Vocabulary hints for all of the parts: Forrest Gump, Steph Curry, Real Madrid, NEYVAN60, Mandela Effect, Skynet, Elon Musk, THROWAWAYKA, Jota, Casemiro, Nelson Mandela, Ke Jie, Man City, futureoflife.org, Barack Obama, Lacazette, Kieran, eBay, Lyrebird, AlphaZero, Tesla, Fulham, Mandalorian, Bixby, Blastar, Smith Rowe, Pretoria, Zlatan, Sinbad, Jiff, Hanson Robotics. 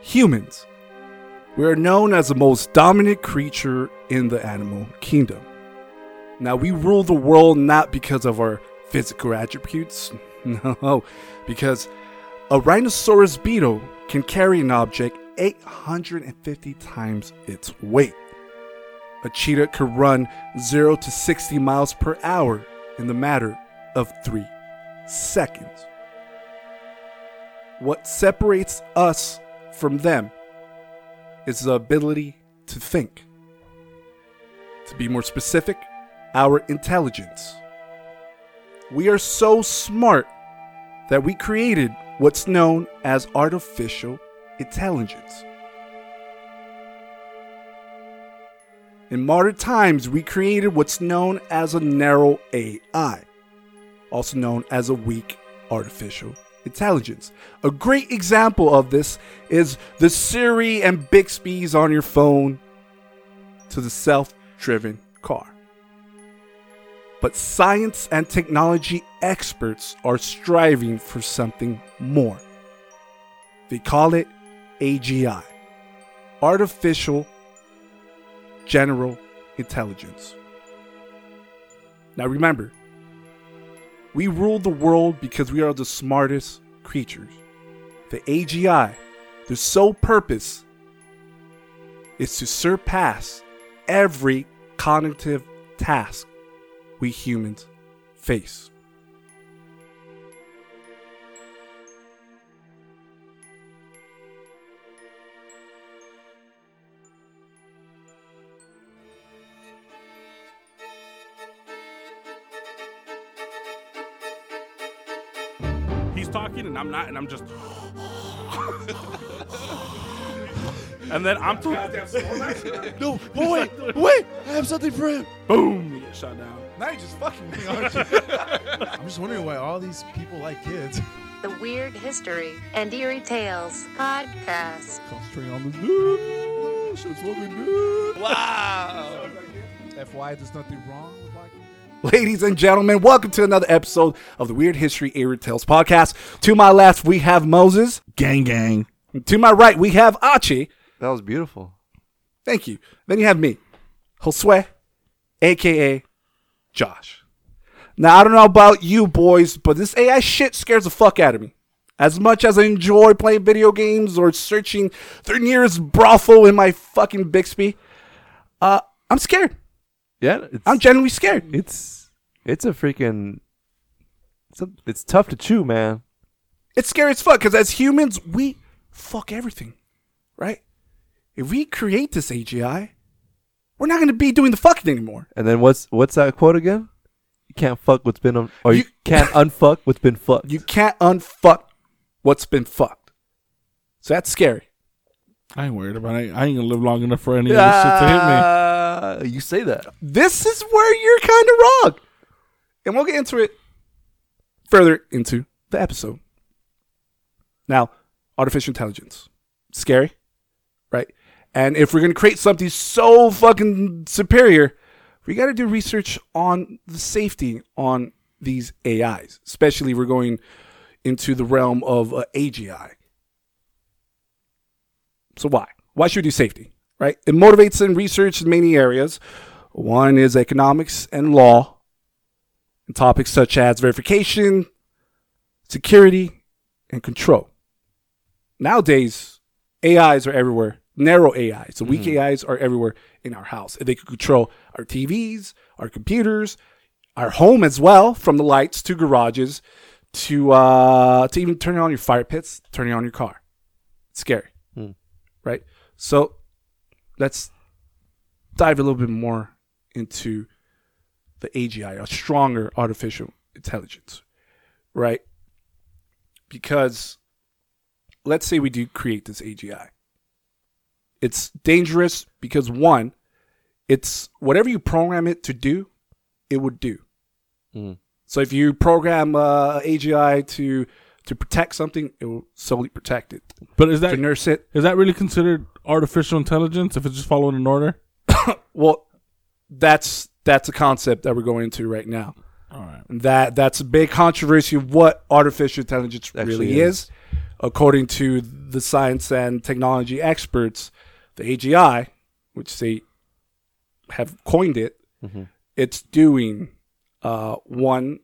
humans. We are known as the most dominant creature in the animal kingdom. Now, we rule the world not because of our physical attributes. No, because a rhinoceros beetle can carry an object 850 times its weight. A cheetah could run 0 to 60 miles per hour in the matter of 3 seconds. What separates us from them is the ability to think. To be more specific, our intelligence. We are so smart that we created what's known as artificial intelligence. In modern times, we created what's known as a narrow AI, also known as a weak artificial intelligence. A great example of this is the Siri and Bixby's on your phone to the self-driven car. But science and technology experts are striving for something more. They call it AGI, Artificial General Intelligence. Now remember, we rule the world because we are the smartest creatures. The AGI, their sole purpose is to surpass every cognitive task we humans face. He's talking and I'm not, and I'm just and then I'm no, wait, I have something for him. Boom, you get shot down. Now you're just fucking me, aren't you? I'm just wondering why all these people like kids. The Weird History and Eerie Tales podcast. Concentrating on the news. It's looking good. Wow. FY, there's nothing wrong with liking it. Ladies and gentlemen, welcome to another episode of the Weird History Eerie Tales podcast. To my left, we have Moses. Gang, gang. To my right, we have Achi. That was beautiful. Thank you. Then you have me, Josue, a.k.a. Josh. Now, I don't know about you boys, but this AI shit scares the fuck out of me. As much as I enjoy playing video games or searching the nearest brothel in my fucking Bixby, I'm scared. Yeah, I'm genuinely scared. It's tough to chew, man. It's scary as fuck because as humans, we fuck everything, right? If we create this AGI, we're not going to be doing the fucking anymore. And then what's that quote again? You can't fuck what's been you can't unfuck what's been fucked. You can't unfuck what's been fucked. So that's scary. I ain't worried about it. I ain't going to live long enough for any other shit to hit me. You say that. This is where you're kind of wrong. And we'll get into it further into the episode. Now, artificial intelligence. Scary, right? And if we're going to create something so fucking superior, we got to do research on the safety on these AIs, especially if we're going into the realm of AGI. So why? Why should we do safety, right? It motivates in research in many areas. One is economics and law, and topics such as verification, security, and control. Nowadays, AIs are everywhere. Narrow AI. So weak AIs are everywhere in our house. They can control our TVs, our computers, our home as well, from the lights to garages to even turning on your fire pits, turning on your car. It's scary, right? So let's dive a little bit more into the AGI, a stronger artificial intelligence, right? Because let's say we do create this AGI. It's dangerous because, one, it's whatever you program it to do, it would do. So if you program AGI to protect something, it will solely protect it. But is that to nurse it? Is that really considered artificial intelligence if it's just following an order? Well, that's a concept that we're going into right now. All right, that's a big controversy of what artificial intelligence actually really is. according to the science and technology experts, the AGI, which they have coined it, it's doing one.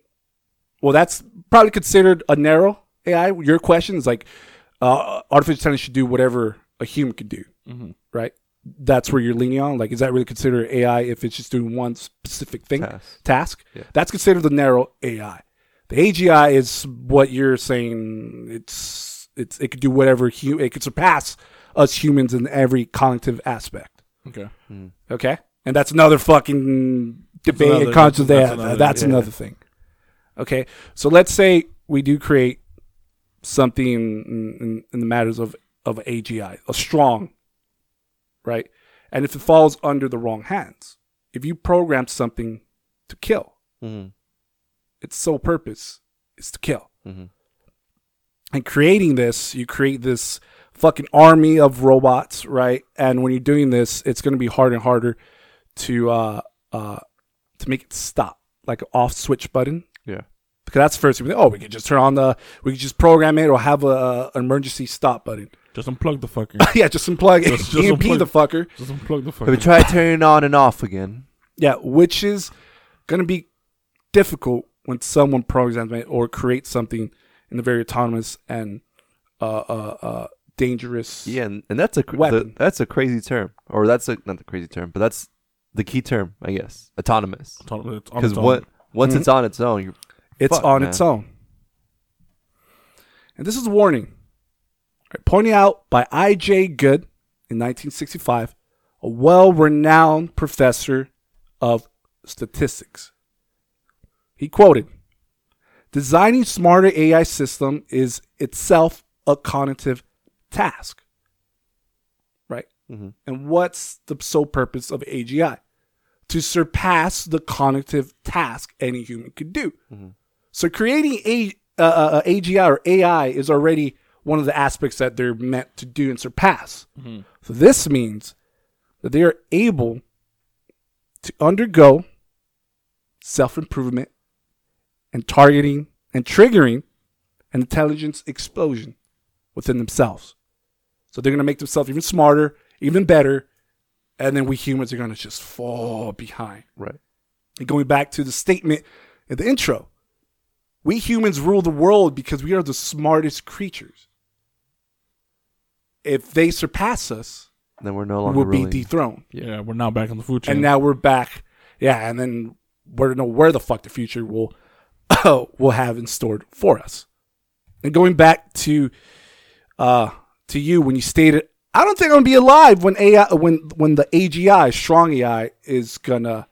Well, that's probably considered a narrow AI. Your question is like, artificial intelligence should do whatever a human could do, right? That's where you're leaning on. Like, is that really considered AI if it's just doing one specific thing, task? Yeah. That's considered the narrow AI. The AGI is what you're saying. It could do whatever. It could surpass us humans in every cognitive aspect. Okay. Okay. And that's another fucking debate and concept. That's another thing. Okay. So let's say we do create something in the matters of AGI, a strong, right? And if it falls under the wrong hands, if you program something to kill, its sole purpose is to kill. And creating this, you create this fucking army of robots, right? And when you're doing this, it's going to be harder and harder to make it stop, like an off switch button. Yeah. Because that's first, we could just turn on we could just program it or have an emergency stop button. Just unplug the fucker. Yeah, just unplug it. Just unplug the fucker. Just unplug the fucker. We try turning it on and off again. Yeah, which is going to be difficult when someone programs it or creates something in a very autonomous and dangerous. Yeah, and that's a crazy term, or not the crazy term, but that's the key term, I guess. Autonomous. Autonomous. Because once it's on its own, its own. And this is a warning. Pointed out by I.J. Good in 1965, a well-renowned professor of statistics. He quoted, "Designing smarter AI system is itself a cognitive task." Right? And what's the sole purpose of AGI? To surpass the cognitive task any human could do. So creating AGI or AI is already one of the aspects that they're meant to do and surpass. So this means that they are able to undergo self-improvement and targeting and triggering an intelligence explosion within themselves. So they're going to make themselves even smarter, even better, and then we humans are going to just fall behind. Right. And going back to the statement in the intro, we humans rule the world because we are the smartest creatures. If they surpass us, then we're no longer be dethroned. Yeah, we're now back on the food chain. And now we're back. Yeah, and then we're to know where the fuck the future will have in stored for us. And going back to you when you stated, I don't think I'm gonna be alive when the AGI, strong AI, is gonna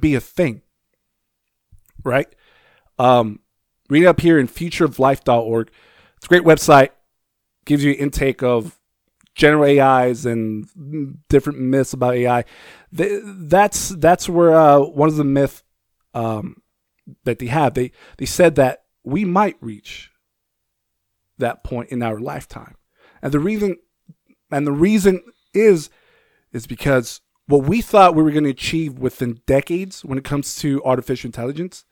be a thing. Right? Read it up here in futureoflife.org. It's a great website. Gives you an intake of general AIs and different myths about AI. That's where one of the myths that they have. They said that we might reach that point in our lifetime, and the reason is because what we thought we were going to achieve within decades when it comes to artificial intelligence,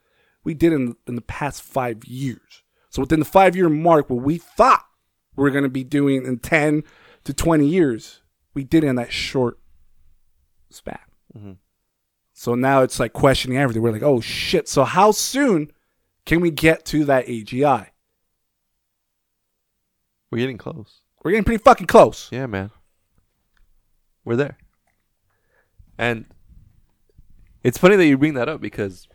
we did in the past 5 years. So within the 5-year mark, what we thought we were going to be doing in 10 to 20 years, we did in that short span. So now it's like questioning everything. We're like, oh shit. So how soon can we get to that AGI? We're getting close. We're getting pretty fucking close. Yeah, man. We're there. And it's funny that you bring that up because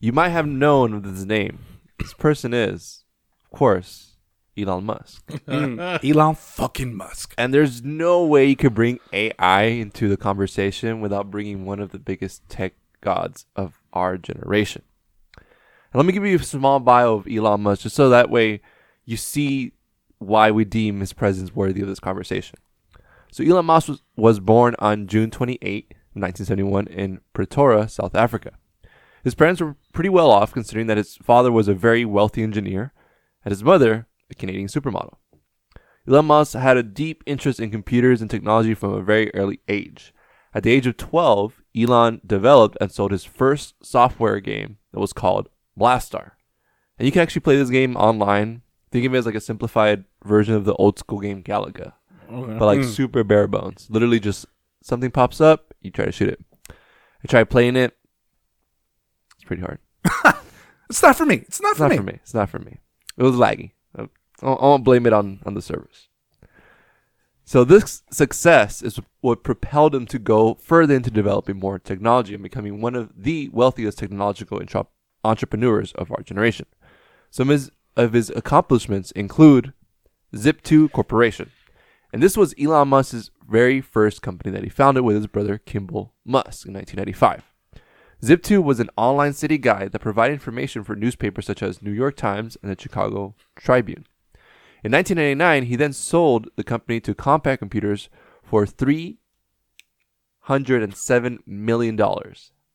you might have known of his name. This person is, of course, Elon Musk. Elon fucking Musk. And there's no way you could bring AI into the conversation without bringing one of the biggest tech gods of our generation. And let me give you a small bio of Elon Musk, just so that way you see why we deem his presence worthy of this conversation. So Elon Musk was born on June 28, 1971 in Pretoria, South Africa. His parents were pretty well off, considering that his father was a very wealthy engineer and his mother a Canadian supermodel. Elon Musk had a deep interest in computers and technology from a very early age. At the age of 12, Elon developed and sold his first software game that was called Blastar. And you can actually play this game online Think of it as like a simplified version of the old school game Galaga. Okay. But like super bare bones. Literally just something pops up, you try to shoot it. I tried playing it. It's pretty hard. It's not for me. It was laggy. I won't blame it on the servers. So this success is what propelled him to go further into developing more technology and becoming one of the wealthiest technological entrepreneurs of our generation. Some of his accomplishments include Zip2 Corporation. And this was Elon Musk's very first company that he founded with his brother Kimball Musk in 1995. Zip2 was an online city guide that provided information for newspapers such as New York Times and the Chicago Tribune. In 1999, he then sold the company to Compaq Computers for $307 million.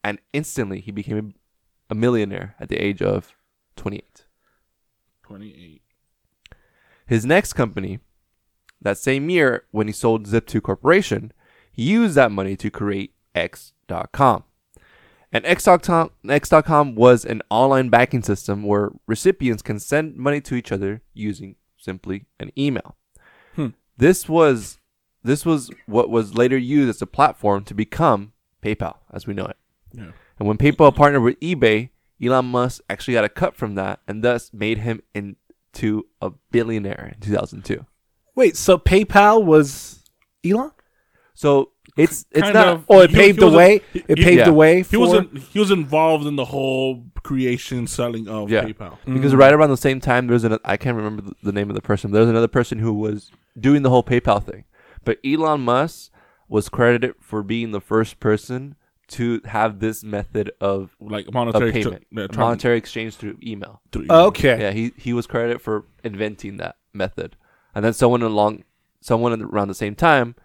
And instantly, he became a millionaire at the age of 28. His next company, that same year, when he sold Zip2 Corporation, he used that money to create X.com. And X.com was an online banking system where recipients can send money to each other using simply an email. This was what was later used as a platform to become PayPal as we know it. Yeah. And when PayPal partnered with eBay, Elon Musk actually got a cut from that and thus made him into a billionaire in 2002. Wait, so PayPal was Elon? So it paved the way. He was involved in the whole creation selling of PayPal. Because right around the same time there's an I can't remember the name of the person. There's another person who was doing the whole PayPal thing. But Elon Musk was credited for being the first person to have this method of like monetary exchange through email. Okay. Yeah, he was credited for inventing that method. And then someone around the same time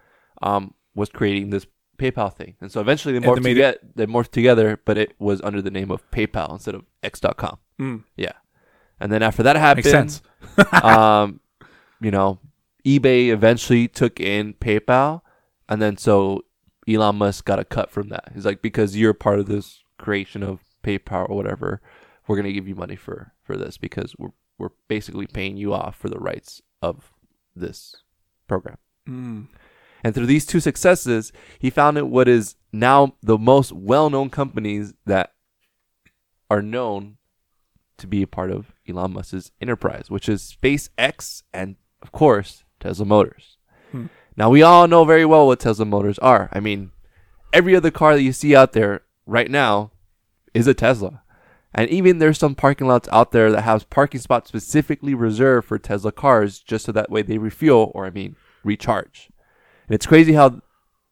was creating this PayPal thing. And so eventually they morphed together, but it was under the name of PayPal instead of X.com. Mm. Yeah. And then after that happened, makes sense. eBay eventually took in PayPal. And then so Elon Musk got a cut from that. He's like, because you're part of this creation of PayPal or whatever, we're going to give you money for this because we're basically paying you off for the rights of this program. Mm. And through these two successes, he founded what is now the most well-known companies that are known to be a part of Elon Musk's enterprise, which is SpaceX and, of course, Tesla Motors. Hmm. Now, we all know very well what Tesla Motors are. I mean, every other car that you see out there right now is a Tesla. And even there's some parking lots out there that have parking spots specifically reserved for Tesla cars just so that way they refuel or, recharge. And it's crazy how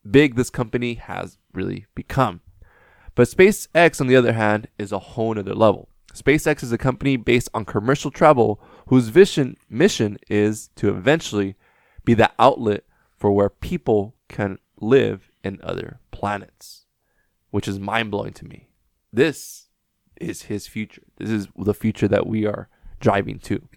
big this company has really become. But SpaceX, on the other hand, is a whole other level. SpaceX is a company based on commercial travel whose mission is to eventually be the outlet for where people can live in other planets, which is mind-blowing to me. This is his future. This is the future that we are driving to.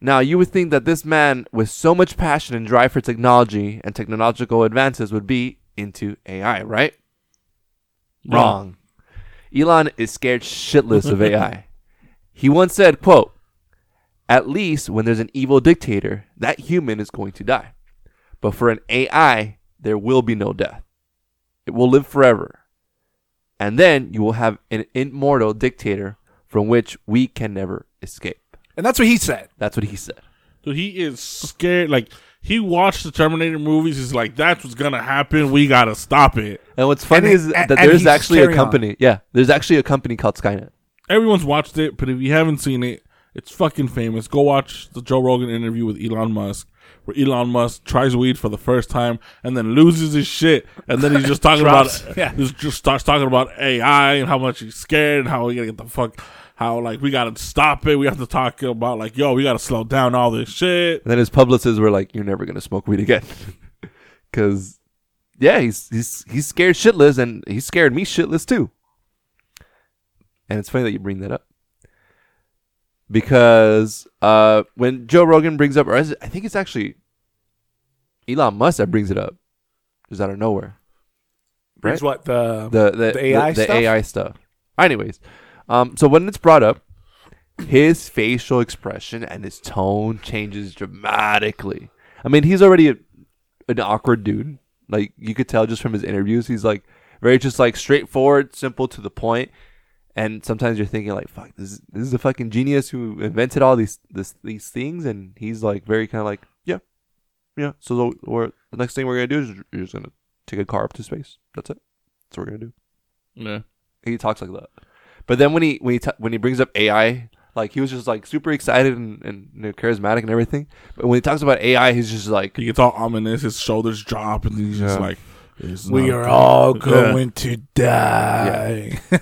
Now, you would think that this man with so much passion and drive for technology and technological advances would be into AI, right? Yeah. Wrong. Elon is scared shitless of AI. He once said, quote, "At least when there's an evil dictator, that human is going to die. But for an AI, there will be no death. It will live forever. And then you will have an immortal dictator from which we can never escape." And that's what he said. So he is scared. Like, he watched the Terminator movies. He's like, that's what's going to happen. We got to stop it. And what's funny is that there's actually a company. Yeah, there's actually a company called Skynet. Everyone's watched it, but if you haven't seen it, it's fucking famous. Go watch the Joe Rogan interview with Elon Musk, where Elon Musk tries weed for the first time and then loses his shit. And then he's just talking about AI and how much he's scared and how he got to get the fuck how, like, we got to stop it. We have to talk about, like, yo, we got to slow down all this shit. And then his publicists were like, you're never going to smoke weed again. Because, yeah, he's scared shitless, and he scared me shitless, too. And it's funny that you bring that up. Because when Joe Rogan brings up, or I think it's actually Elon Musk that brings it up. Just out of nowhere. Right? Brings what? The AI stuff? The AI stuff. Anyways. So when it's brought up, his facial expression and his tone changes dramatically. I mean, he's already an awkward dude. Like, you could tell just from his interviews, he's like very just like straightforward, simple, to the point. And sometimes you're thinking like, "Fuck, this is a fucking genius who invented all these things," and he's like very kind of like, "Yeah." So the next thing we're gonna do is you're just gonna take a car up to space. That's it. That's what we're gonna do. Yeah. He talks like that. But then when he brings up AI, like he was just like super excited and charismatic and everything. But when he talks about AI, he's just like, he gets all ominous. His shoulders drop, and he's just like, "We are all going to die." Yeah.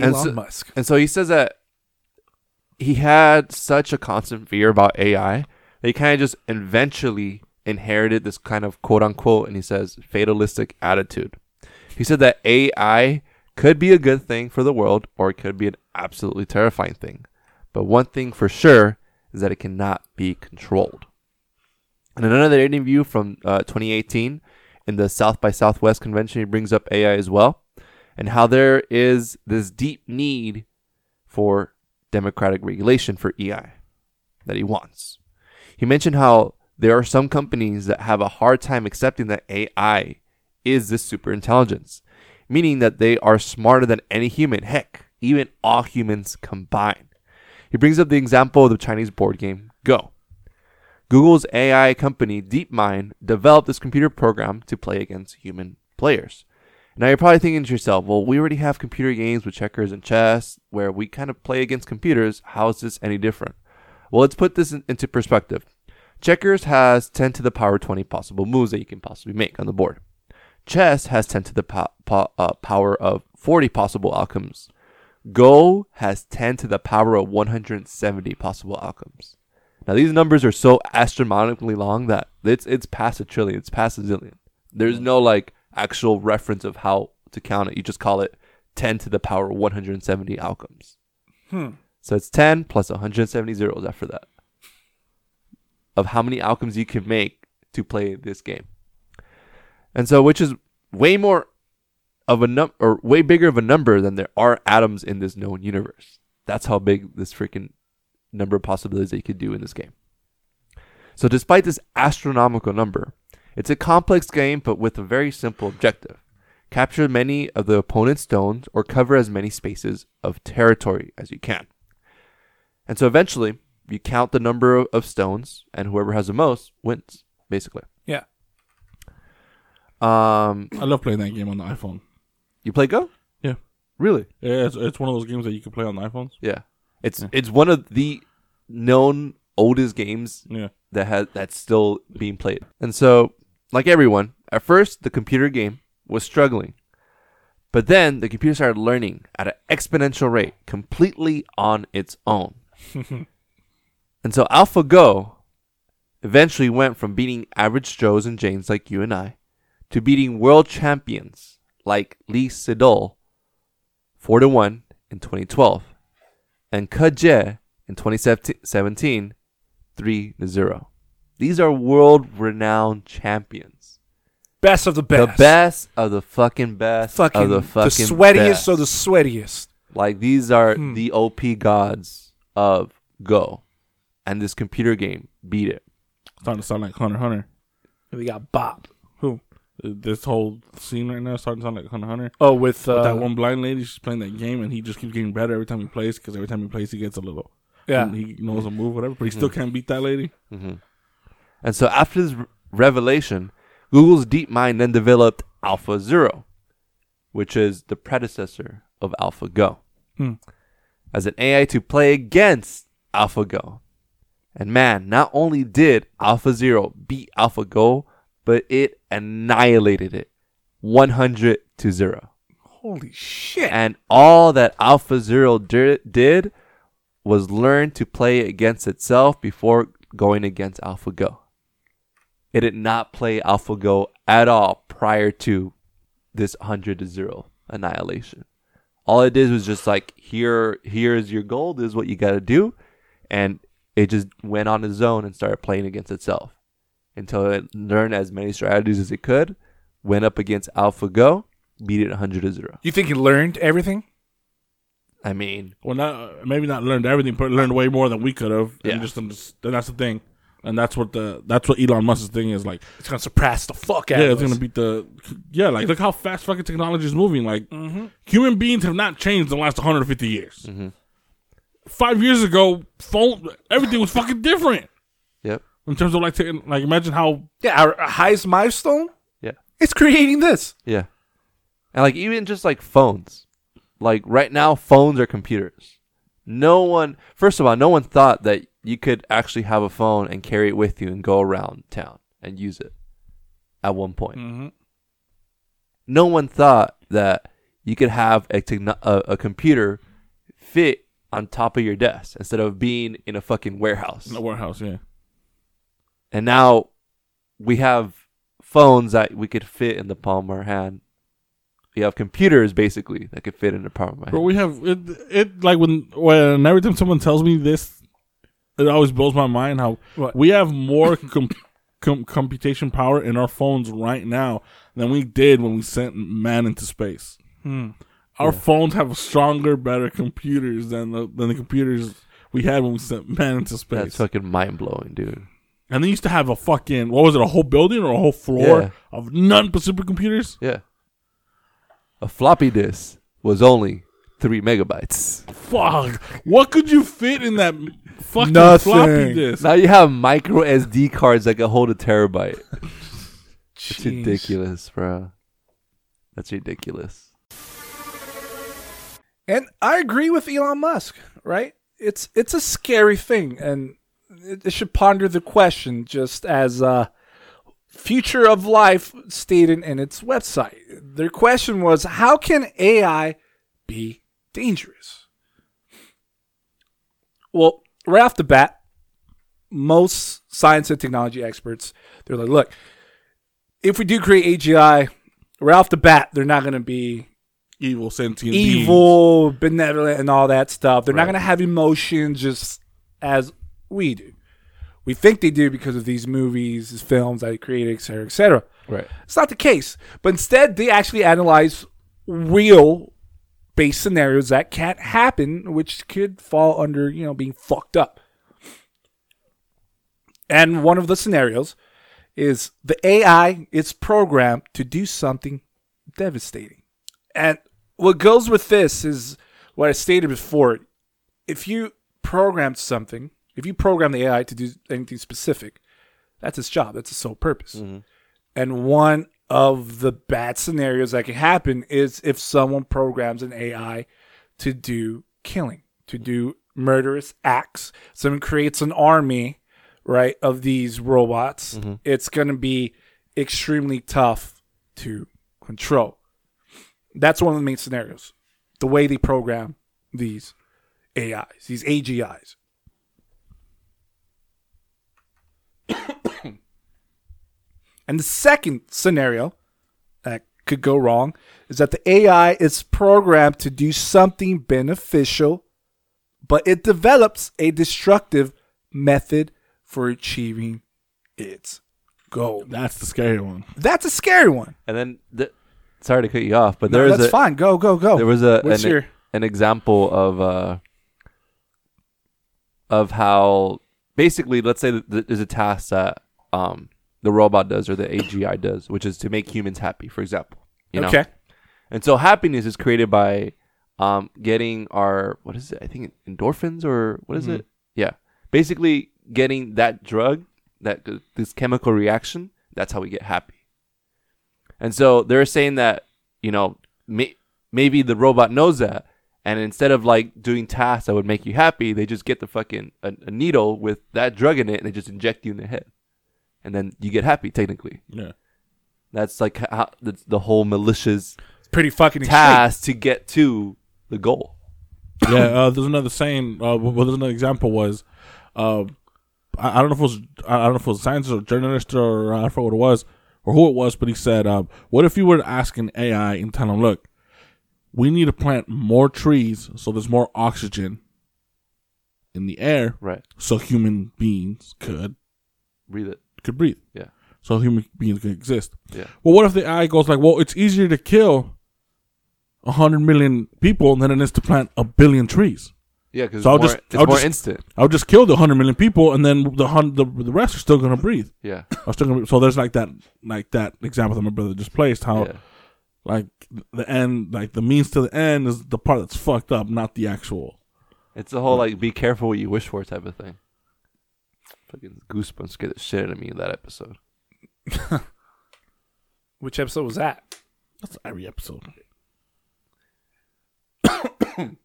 Elon Musk. And so he says that he had such a constant fear about AI that he kind of just eventually inherited this kind of quote unquote, and he says, fatalistic attitude. He said that AI could be a good thing for the world, or it could be an absolutely terrifying thing. But one thing for sure is that it cannot be controlled. And in another interview from 2018 in the South by Southwest convention, he brings up AI as well, and how there is this deep need for democratic regulation for AI that he wants. He mentioned how there are some companies that have a hard time accepting that AI is this superintelligence, meaning that they are smarter than any human, heck, even all humans combined. He brings up the example of the Chinese board game Go. Google's AI company DeepMind developed this computer program to play against human players. Now, you're probably thinking to yourself, well, we already have computer games with checkers and chess where we kind of play against computers. How is this any different? Well, let's put this into perspective. Checkers has 10 to the power 20 possible moves that you can possibly make on the board. Chess has 10 to the power of 40 possible outcomes. Go has 10 to the power of 170 possible outcomes. Now, these numbers are so astronomically long that it's past a trillion. It's past a zillion. There's no, like, actual reference of how to count it. You just call it 10 to the power 170 outcomes. So it's 10 plus 170 zeros after that of how many outcomes you can make to play this game. And so, which is way more of a number, or way bigger of a number than there are atoms in this known universe. That's how big this freaking number of possibilities that you could do in this game. So despite this astronomical number, it's a complex game, but with a very simple objective. Capture many of the opponent's stones, or cover as many spaces of territory as you can. And so eventually, you count the number of stones, and whoever has the most wins, basically. Yeah. I love playing that game on the iPhone. You play Go? Yeah. Really? Yeah, it's one of those games that you can play on iPhones. Yeah. It's one of the known oldest games that's still being played. And so, like everyone, at first, the computer game was struggling. But then the computer started learning at an exponential rate, completely on its own. And so AlphaGo eventually went from beating average Joes and Janes like you and I to beating world champions like Lee Sedol 4-1 in 2012 and Ke Jie in 2017 3-0. These are world-renowned champions. Best of the best. The best of the fucking best. Fucking, of the fucking the sweatiest best. Of the sweatiest. Like, these are the OP gods of Go. And this computer game beat it. It's starting to sound like Hunter x Hunter. We got Bob. Who? This whole scene right now is starting to sound like Hunter x Hunter. Oh, with that one blind lady. She's playing that game, and he just keeps getting better every time he plays, because every time he plays, he gets a little... Yeah, and he knows a move, whatever, but he still can't beat that lady. And so after this revelation, Google's DeepMind then developed AlphaZero, which is the predecessor of AlphaGo, as an AI to play against AlphaGo. And man, not only did AlphaZero beat AlphaGo, but it annihilated it 100-0. Holy shit! And all that AlphaZero did was learn to play against itself before going against AlphaGo. It did not play AlphaGo at all prior to this 100-0 annihilation. All it did was just like, here's your goal, this is what you got to do. And it just went on its own and started playing against itself until it learned as many strategies as it could, went up against AlphaGo, beat it 100-0. You think it learned everything? I mean, well, not maybe not learned everything, but learned way more than we could have. Yeah. And just and that's the thing, and that's what Elon Musk's thing is like. It's gonna surpass the fuck out. Yeah, it's gonna beat the Like look how fast fucking technology is moving. Like human beings have not changed in the last 150 years. Mm-hmm. 5 years ago, everything was fucking different. Yep. In terms of like imagine how our highest milestone. Yeah. It's creating this. Yeah. And like even just like phones. Like right now, phones are computers. No one thought that you could actually have a phone and carry it with you and go around town and use it at one point. Mm-hmm. No one thought that you could have a computer fit on top of your desk instead of being in a fucking warehouse. In a warehouse, yeah. And now we have phones that we could fit in the palm of our hand. You have computers, basically, that could fit in the palm of my hand. But we have... It like, when every time someone tells me this, it always blows my mind how we have more computation power in our phones right now than we did when we sent man into space. Hmm. Our phones have stronger, better computers than the computers we had when we sent man into space. That's fucking mind-blowing, dude. And they used to have a fucking... What was it? A whole building or a whole floor of supercomputers? Yeah. A floppy disk was only 3 megabytes. Fuck! What could you fit in that fucking floppy disk? Now you have micro SD cards that can hold a terabyte. It's ridiculous, bro. That's ridiculous. And I agree with Elon Musk, right? It's a scary thing, and it should ponder the question just as... Future of Life stated in its website. Their question was, how can AI be dangerous? Well, right off the bat, most science and technology experts, they're like, look, if we do create AGI, right off the bat, they're not going to be evil, sentient beings, benevolent, and all that stuff. They're not going to have emotions just as we do. We think they do because of these movies, these films that they created, et cetera, et cetera. Right. It's not the case. But instead, they actually analyze real-based scenarios that can't happen, which could fall under, being fucked up. And one of the scenarios is the AI is programmed to do something devastating. And what goes with this is what I stated before. If you program the AI to do anything specific, that's its job. That's its sole purpose. Mm-hmm. And one of the bad scenarios that can happen is if someone programs an AI to do killing, to do murderous acts. Someone creates an army, right, of these robots. Mm-hmm. It's going to be extremely tough to control. That's one of the main scenarios, the way they program these AIs, these AGIs. And the second scenario that could go wrong is that the AI is programmed to do something beneficial, but it develops a destructive method for achieving its goal. That's the scary one. That's a scary one. And then, sorry to cut you off, but that's fine. Go. There was an example of how basically, let's say that there's a task that the robot does or the AGI does, which is to make humans happy, for example. Okay. And so happiness is created by getting our, what is it? I think endorphins or what is it? Yeah. Basically getting that drug, this chemical reaction, that's how we get happy. And so they're saying that, maybe the robot knows that. And instead of like doing tasks that would make you happy, they just get the fucking a needle with that drug in it and they just inject you in the head. And then you get happy, technically. Yeah. That's like how the whole malicious pretty fucking task extreme. To get to the goal. Yeah, there's another saying, there's another example was, I don't know if it was a scientist or a journalist or I forgot what it was or who it was, but he said, what if you were to ask an AI and tell him, look, we need to plant more trees so there's more oxygen in the air, right? So human beings could breathe it. Could breathe. Yeah. So human beings can exist. Yeah. Well, what if the AI goes like, well, it's easier to kill 100 million people than it is to plant a billion trees. Yeah, because so it's more instant. I'll just kill the 100 million people, and then the rest are still going to breathe. Yeah. So there's like that example that my brother just placed, how like the end, like the means to the end is the part that's fucked up, not the actual. It's the whole like be careful what you wish for type of thing. Fucking goosebumps scared the shit out of me in that episode. Which episode was that? That's every episode. I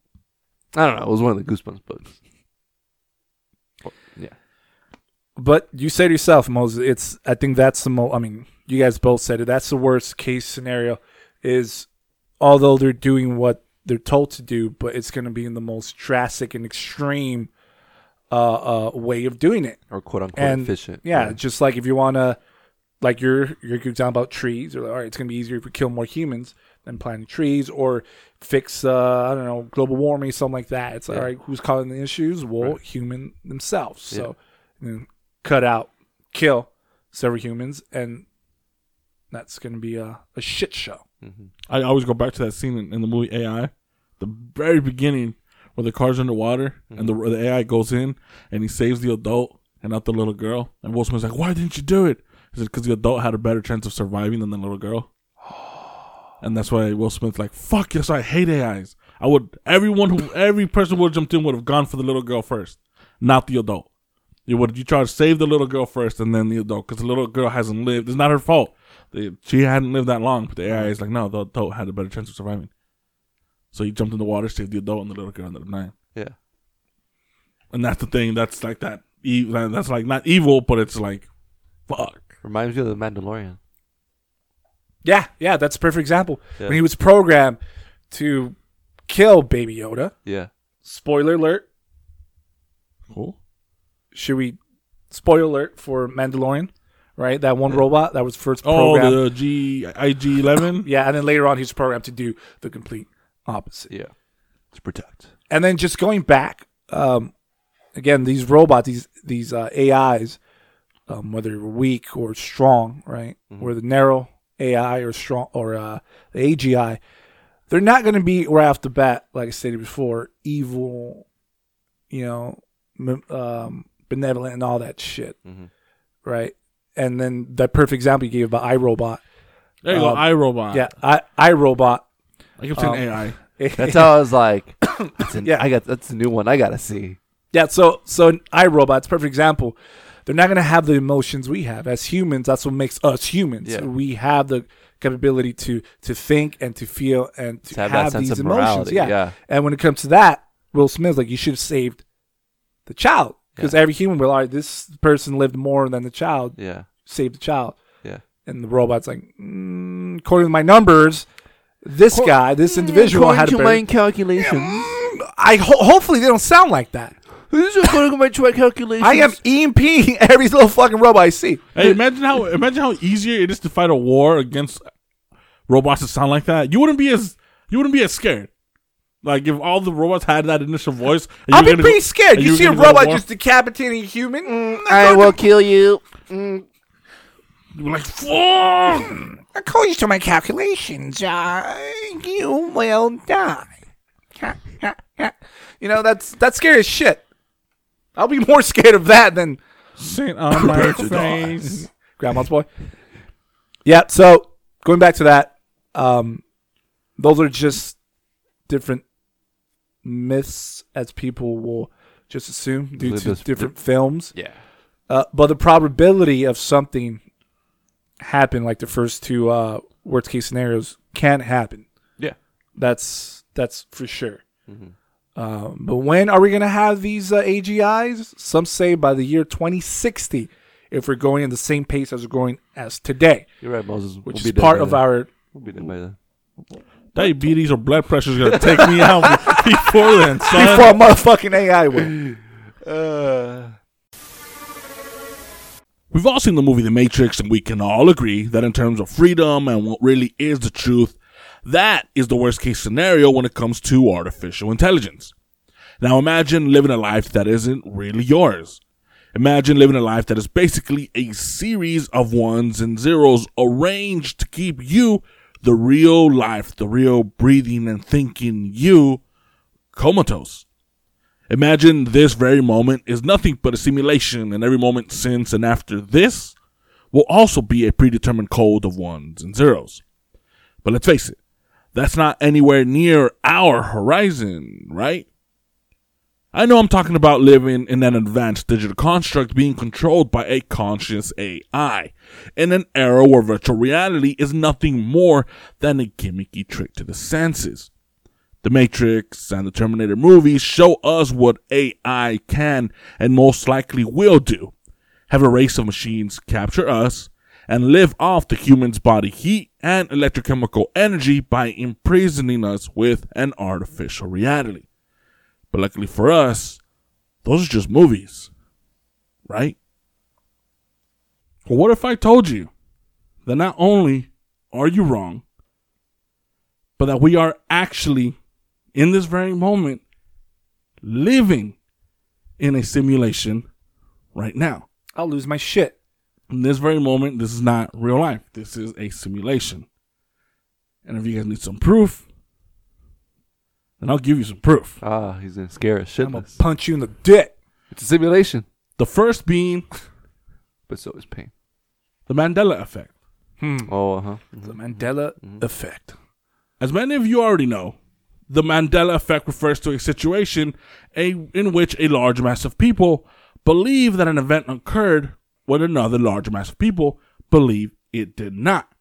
don't know. It was one of the Goosebumps books. Well, yeah. But you say to yourself, Moses, I think that's the most, I mean, you guys both said it. That's the worst case scenario is although they're doing what they're told to do, but it's going to be in the most drastic and extreme way of doing it. Or quote unquote efficient. Yeah, yeah. Just like if you want to, like you're talking about trees. Or like, all right, it's going to be easier if we kill more humans. And planting trees or fix, I don't know, global warming, something like that. It's like, all right, who's causing the issues? Well, human themselves. So cut out, kill several humans, and that's going to be a shit show. Mm-hmm. I always go back to that scene in the movie AI, the very beginning where the car's underwater and the AI goes in and he saves the adult and not the little girl. And Will Smith's like, why didn't you do it? He said, because the adult had a better chance of surviving than the little girl. And that's why Will Smith's like, fuck yes, I hate AIs. Every person who would have jumped in would have gone for the little girl first, not the adult. You try to save the little girl first and then the adult, because the little girl hasn't lived. It's not her fault. She hadn't lived that long, but the AI is like, no, the adult had a better chance of surviving. So he jumped in the water, saved the adult, and the little girl ended up dying. Yeah. And that's the thing. That's like that. That's like not evil, but it's like, fuck. Reminds me of The Mandalorian. Yeah, that's a perfect example. Yeah. When he was programmed to kill Baby Yoda. Yeah. Spoiler alert. Cool. Should we... Spoiler alert for Mandalorian, right? That one robot that was first programmed. Oh, the IG-11? Yeah, and then later on he was programmed to do the complete opposite. Yeah. To protect. And then just going back, again, these robots, these AIs, whether you're weak or strong, right? Mm-hmm. Or the narrow... AI or strong or the AGI, they're not going to be right off the bat, like I stated before, evil, you know, benevolent and all that shit, right? And then that perfect example you gave about iRobot. There you go, iRobot. Yeah, iRobot. I kept saying AI. That's how I was like, that's a new one I gotta see. Yeah, so iRobot, it's a perfect example. They're not going to have the emotions we have. As humans, that's what makes us humans. Yeah. We have the capability to think and to feel and to have that these emotions. Yeah. And when it comes to that, Will Smith's like, you should have saved the child. Because every human will, all right, this person lived more than the child. Yeah. Save the child. Yeah. And the robot's like, according to my numbers, this guy, this individual had a better... According to my calculations. Hopefully they don't sound like that. Who's just going to my calculations? I am EMPing every little fucking robot I see. Hey, imagine how easier it is to fight a war against robots that sound like that. You wouldn't be as scared. Like if all the robots had that initial voice, I'd be pretty scared. You see a robot just decapitating a human? I will kill you. You're like, fuck! According to my calculations, you will die. You know that's scary as shit. I'll be more scared of that than shit on my face. Grandma's boy. Yeah, so going back to that, those are just different myths as people will just assume due to different films. Yeah. But the probability of something happening, like the first two worst case scenarios, can't happen. Yeah. That's for sure. Mm-hmm. But when are we going to have these AGIs? Some say by the year 2060, if we're going at the same pace as we're going as today. You're right, Moses. Which is part of our... We'll be dead by then. Diabetes or blood pressure is going to take me out before then, son. Before a motherfucking AI win. We've all seen the movie The Matrix, and we can all agree that in terms of freedom and what really is the truth, that is the worst case scenario when it comes to artificial intelligence. Now imagine living a life that isn't really yours. Imagine living a life that is basically a series of ones and zeros arranged to keep you, the real life, the real breathing and thinking you comatose. Imagine this very moment is nothing but a simulation, and every moment since and after this will also be a predetermined code of ones and zeros. But let's face it, that's not anywhere near our horizon, right? I know I'm talking about living in an advanced digital construct being controlled by a conscious AI, in an era where virtual reality is nothing more than a gimmicky trick to the senses. The Matrix and the Terminator movies show us what AI can and most likely will do. Have a race of machines capture us and live off the human's body heat and electrochemical energy by imprisoning us with an artificial reality. But luckily for us, those are just movies, right? Well, what if I told you that not only are you wrong, but that we are actually in this very moment, living in a simulation right now? I'll lose my shit. In this very moment, this is not real life. This is a simulation. And if you guys need some proof, then I'll give you some proof. Ah, he's going to scare us. I'm going to punch you in the dick. It's a simulation. The first being... but so is pain. The Mandela Effect. The Mandela Effect. As many of you already know, the Mandela Effect refers to a situation in which a large mass of people believe that an event occurred when another large mass of people believe it did not.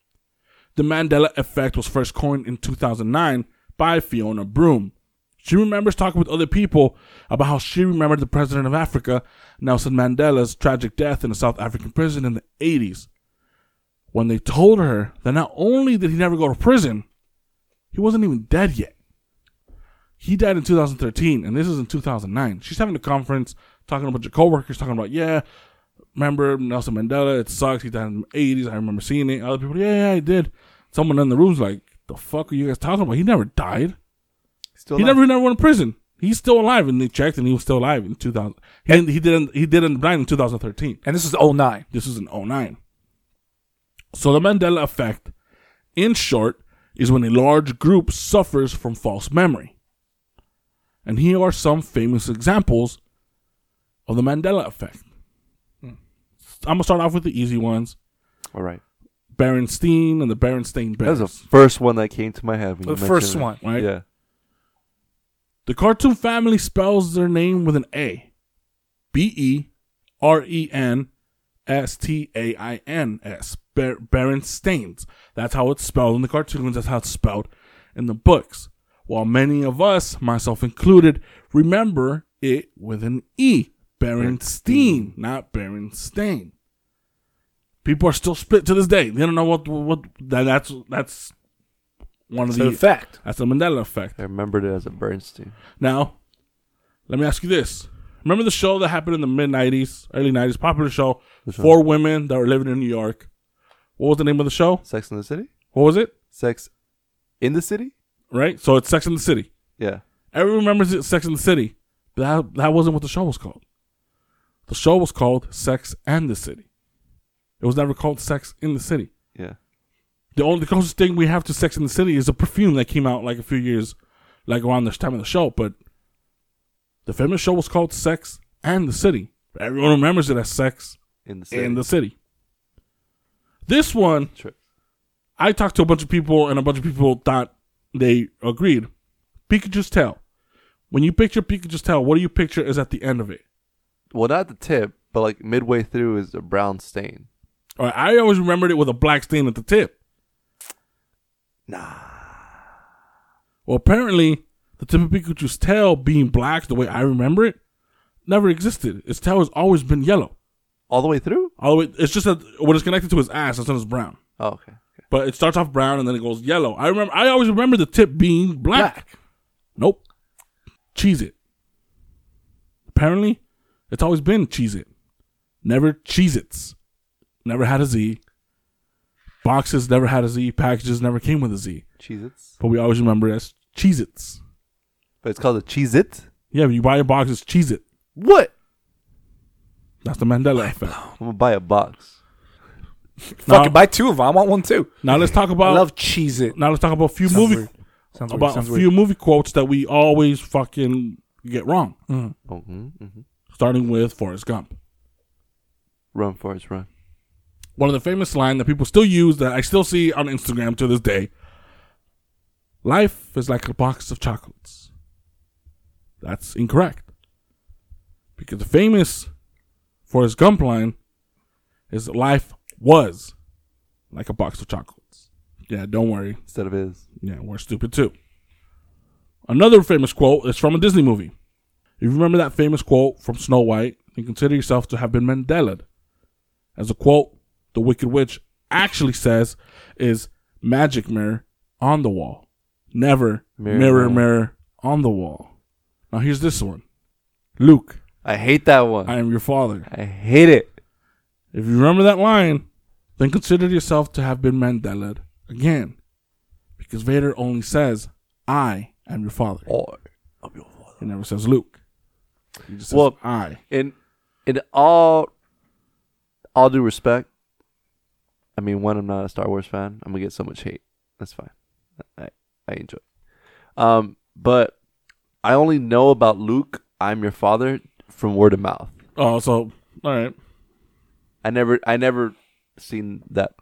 The Mandela Effect was first coined in 2009 by Fiona Broom. She remembers talking with other people about how she remembered the president of Africa, Nelson Mandela's tragic death in a South African prison in the 80s. When they told her that not only did he never go to prison, he wasn't even dead yet. He died in 2013, and this is in 2009. She's having a conference, talking to a bunch of coworkers, talking about, yeah, remember Nelson Mandela, it sucks, he died in the 80s, I remember seeing it. Other people, yeah, I did. Someone in the room's like, the fuck are you guys talking about? He never died. Still alive. He never went to prison. He's still alive, and they checked, and he was still alive in 2000. And he didn't die in 2013. And this is 09. This is in 09. So the Mandela Effect, in short, is when a large group suffers from false memory. And here are some famous examples of the Mandela Effect. I'm going to start off with the easy ones. All right. Berenstain and the Berenstain Bears. That was the first one that came to my head. The first one, right? Yeah. The cartoon family spells their name with an A. Berenstain. Berenstains. That's how it's spelled in the cartoons. That's how it's spelled in the books. While many of us, myself included, remember it with an E. Berenstain, not Berenstain. People are still split to this day. They don't know what that's one of the effect. That's the Mandela Effect. I remembered it as a Berenstain. Now, let me ask you this. Remember the show that happened in the mid-90s, early 90s, popular show, four women that were living in New York. What was the name of the show? Sex in the City? What was it? Sex in the City? Right? So it's Sex and the City. Yeah. Everyone remembers it, Sex and the City. But that wasn't what the show was called. The show was called Sex and the City. It was never called Sex in the City. Yeah. The closest thing we have to Sex and the City is a perfume that came out like a few years, like around this time of the show. But the famous show was called Sex and the City. Everyone remembers it as Sex in the City. This one, I talked to a bunch of people, and a bunch of people thought they agreed. Pikachu's tail. When you picture Pikachu's tail, what do you picture is at the end of it? Well, not the tip, but like midway through is a brown stain. All right, I always remembered it with a black stain at the tip. Nah. Well, apparently, the tip of Pikachu's tail being black, the way I remember it, never existed. Its tail has always been yellow. All the way through? All the way. It's just that when it's connected to his ass, that's when it's brown. Oh, okay. But it starts off brown and then it goes yellow. I always remember the tip being black. Nope. Cheez-It. Apparently, it's always been Cheez-It. Never Cheez-Its. Never had a Z. Boxes never had a Z. Packages never came with a Z. Cheez-Its. But we always remember it as Cheez-Its. But it's called a Cheez-It? Yeah, but you buy a box, it's Cheez-It. What? That's the Mandela Effect. I'm going to buy a box. Fucking buy two of them. I want one too. Now let's talk about. I love Cheez-It. Now let's talk about a few movie. About a few movie quotes that we always fucking get wrong. Mm-hmm. Mm-hmm. Starting with Forrest Gump. Run, Forrest, run. One of the famous lines that people still use that I still see on Instagram to this day. Life is like a box of chocolates. That's incorrect. Because the famous Forrest Gump line is life was like a box of chocolates. Yeah, don't worry. Instead of is. Yeah, we're stupid too. Another famous quote is from a Disney movie. If you remember that famous quote from Snow White, you consider yourself to have been Mandela'd. As a quote, the Wicked Witch actually says is magic mirror on the wall. Never mirror on the wall. Now here's this one. Luke. I hate that one. I am your father. I hate it. If you remember that line, then consider yourself to have been Mandela'd again. Because Vader only says, I am your father. Or I'm your father. He never says Luke. He just says I. In all due respect, I mean, one, I'm not a Star Wars fan. I'm going to get so much hate. That's fine. I enjoy it. But I only know about Luke, I'm your father, from word of mouth. Oh, so, all right. I never seen that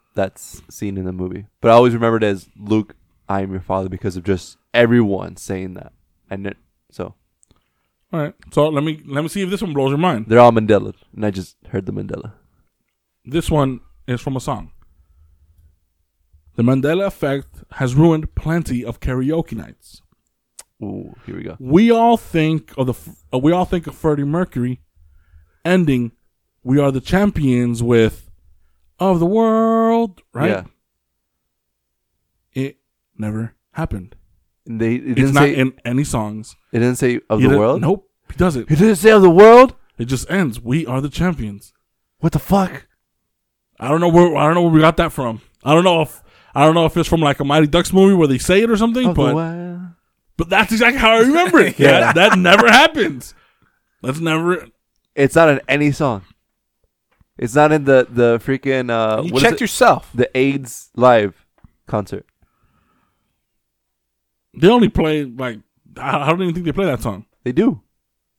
scene in the movie, but I always remembered as Luke, I am your father, because of just everyone saying that. All right. So let me see if this one blows your mind. They're all Mandela, and I just heard the Mandela. This one is from a song. The Mandela Effect has ruined plenty of karaoke nights. Ooh, here we go. We all think of Freddie Mercury ending. We are the champions of the world, right? Yeah. It never happened. It's not in any songs. It didn't say of the world? Nope, he doesn't. He didn't say of the world? It just ends. We are the champions. What the fuck? I don't know where we got that from. I don't know if it's from like a Mighty Ducks movie where they say it or something, but that's exactly how I remember it. Yeah. That never happens. That's never. It's not in any song. It's not in the freaking... you checked yourself. The AIDS live concert. They only play, I don't even think they play that song. They do.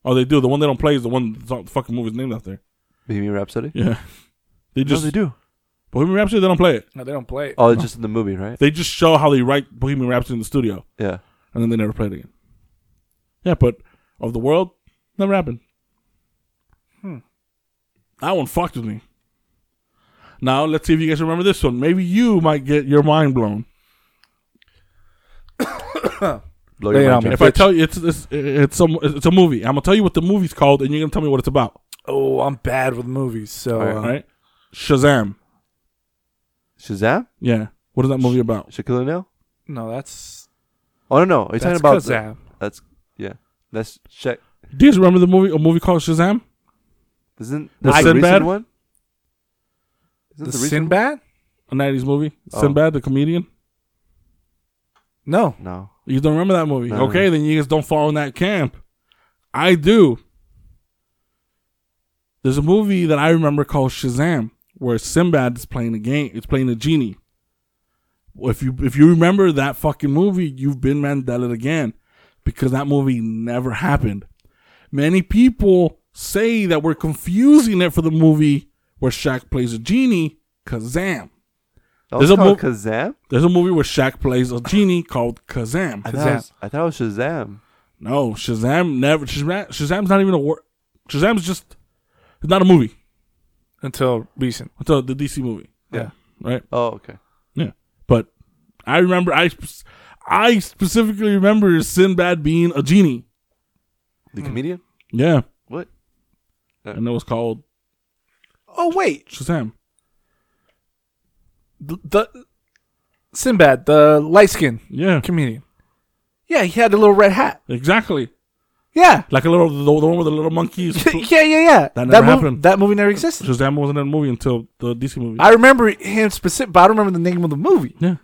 Oh, they do. The one they don't play is the one the fucking movie's named after. Bohemian Rhapsody? Yeah. They do. Bohemian Rhapsody, they don't play it. No, they don't play it. Oh, it's just in the movie, right? They just show how they write Bohemian Rhapsody in the studio. Yeah. And then they never play it again. Yeah, but of the world, never happened. That one fucked with me. Now, let's see if you guys remember this one. Maybe you might get your mind blown. Blow your mind. If I tell you, it's a movie. I'm going to tell you what the movie's called, and you're going to tell me what it's about. Oh, I'm bad with movies. So, all right. Shazam. Shazam? Yeah. What is that movie about? Shaquille O'Neal? No, that's... Oh, no. Are you talking about... Kazam. That's... Yeah. That's... Do you guys remember a movie called Shazam? Isn't that the Sinbad one? Isn't the Sinbad? A 90s movie. Oh. Sinbad, the comedian? No. You don't remember that movie. No, okay, then you guys don't fall in that camp. I do. There's a movie that I remember called Shazam where Sinbad is playing a game. It's playing a genie. If you remember that fucking movie, you've been Mandela'd again because that movie never happened. Many people... say that we're confusing it for the movie where Shaq plays a genie, Kazam. Kazam? There's a movie where Shaq plays a genie called Kazam. I thought it was Shazam. No, Shazam never. Shazam's not even a word. Shazam's just not a movie until recent. Until the DC movie. Yeah. Right. Oh, okay. Yeah, but I remember. I specifically remember Sinbad being a genie. The comedian. Yeah. And it was called... Oh, wait. Shazam. The Sinbad, the light-skinned comedian. Yeah, he had the little red hat. Exactly. Yeah. Like a little... The one with the little monkeys. yeah. That never happened. That movie never existed. Shazam wasn't in the movie until the DC movie. I remember him specific, but I don't remember the name of the movie. Yeah.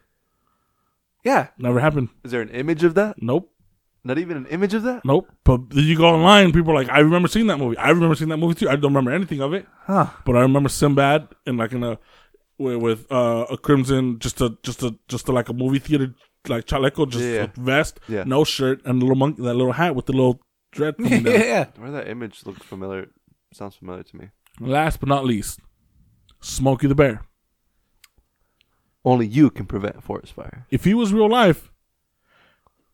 Yeah. Never happened. Is there an image of that? Nope. Not even an image of that? Nope. But you go online, people are like, I remember seeing that movie. I remember seeing that movie too. I don't remember anything of it. Huh. But I remember Sinbad in with a crimson, just a like a movie theater like chaleco, a vest, no shirt, and a little monkey, that little hat with the little dread thing. Where that image looks familiar, sounds familiar to me. Last but not least, Smokey the Bear. Only you can prevent forest fire. If he was real life,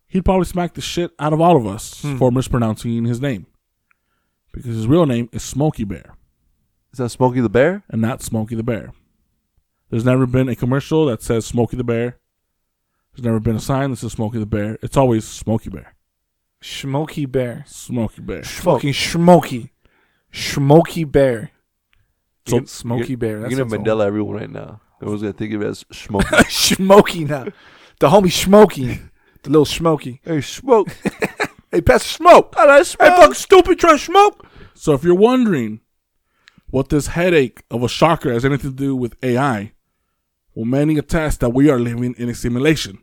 he'd probably smack the shit out of all of us for mispronouncing his name, because his real name is Smokey Bear. Is that Smokey the Bear? And not Smokey the Bear. There's never been a commercial that says Smokey the Bear. There's never been a sign that says Smokey the Bear. It's always Smokey Bear. Smokey Bear. Smokey Bear. Fucking Smokey. Smokey Bear. So, Smokey Bear. That's, you're going to Mandela everyone right now. Everyone's going to think of it as Smokey. Smokey now. The homie Smokey. The little Smokey. Hey, Smoke. Hey, pass the smoke. I like smoke. Hey, fucking stupid, try to smoke. So if you're wondering what this headache of a shocker has anything to do with AI, well, many attest that we are living in a simulation.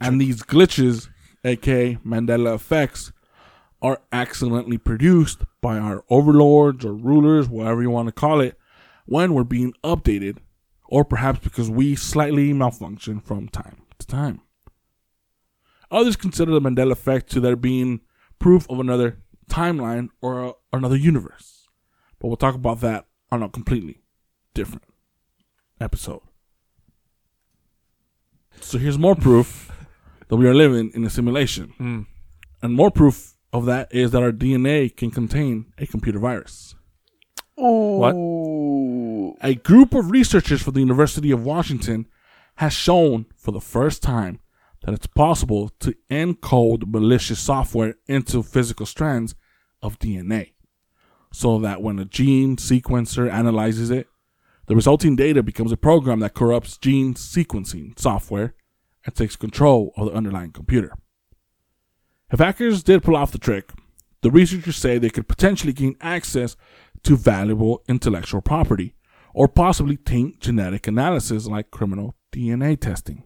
And these glitches, aka Mandela effects, are accidentally produced by our overlords or rulers, whatever you want to call it, when we're being updated, or perhaps because we slightly malfunction from time to time. Others consider the Mandela effect to there being proof of another timeline or another universe. But we'll talk about that on a completely different episode. So here's more proof that we are living in a simulation. And more proof of that is that our DNA can contain a computer virus. Oh. What? A group of researchers from the University of Washington has shown for the first time that it's possible to encode malicious software into physical strands of DNA, so that when a gene sequencer analyzes it, the resulting data becomes a program that corrupts gene sequencing software and takes control of the underlying computer. If hackers did pull off the trick, the researchers say they could potentially gain access to valuable intellectual property, or possibly taint genetic analysis like criminal DNA testing.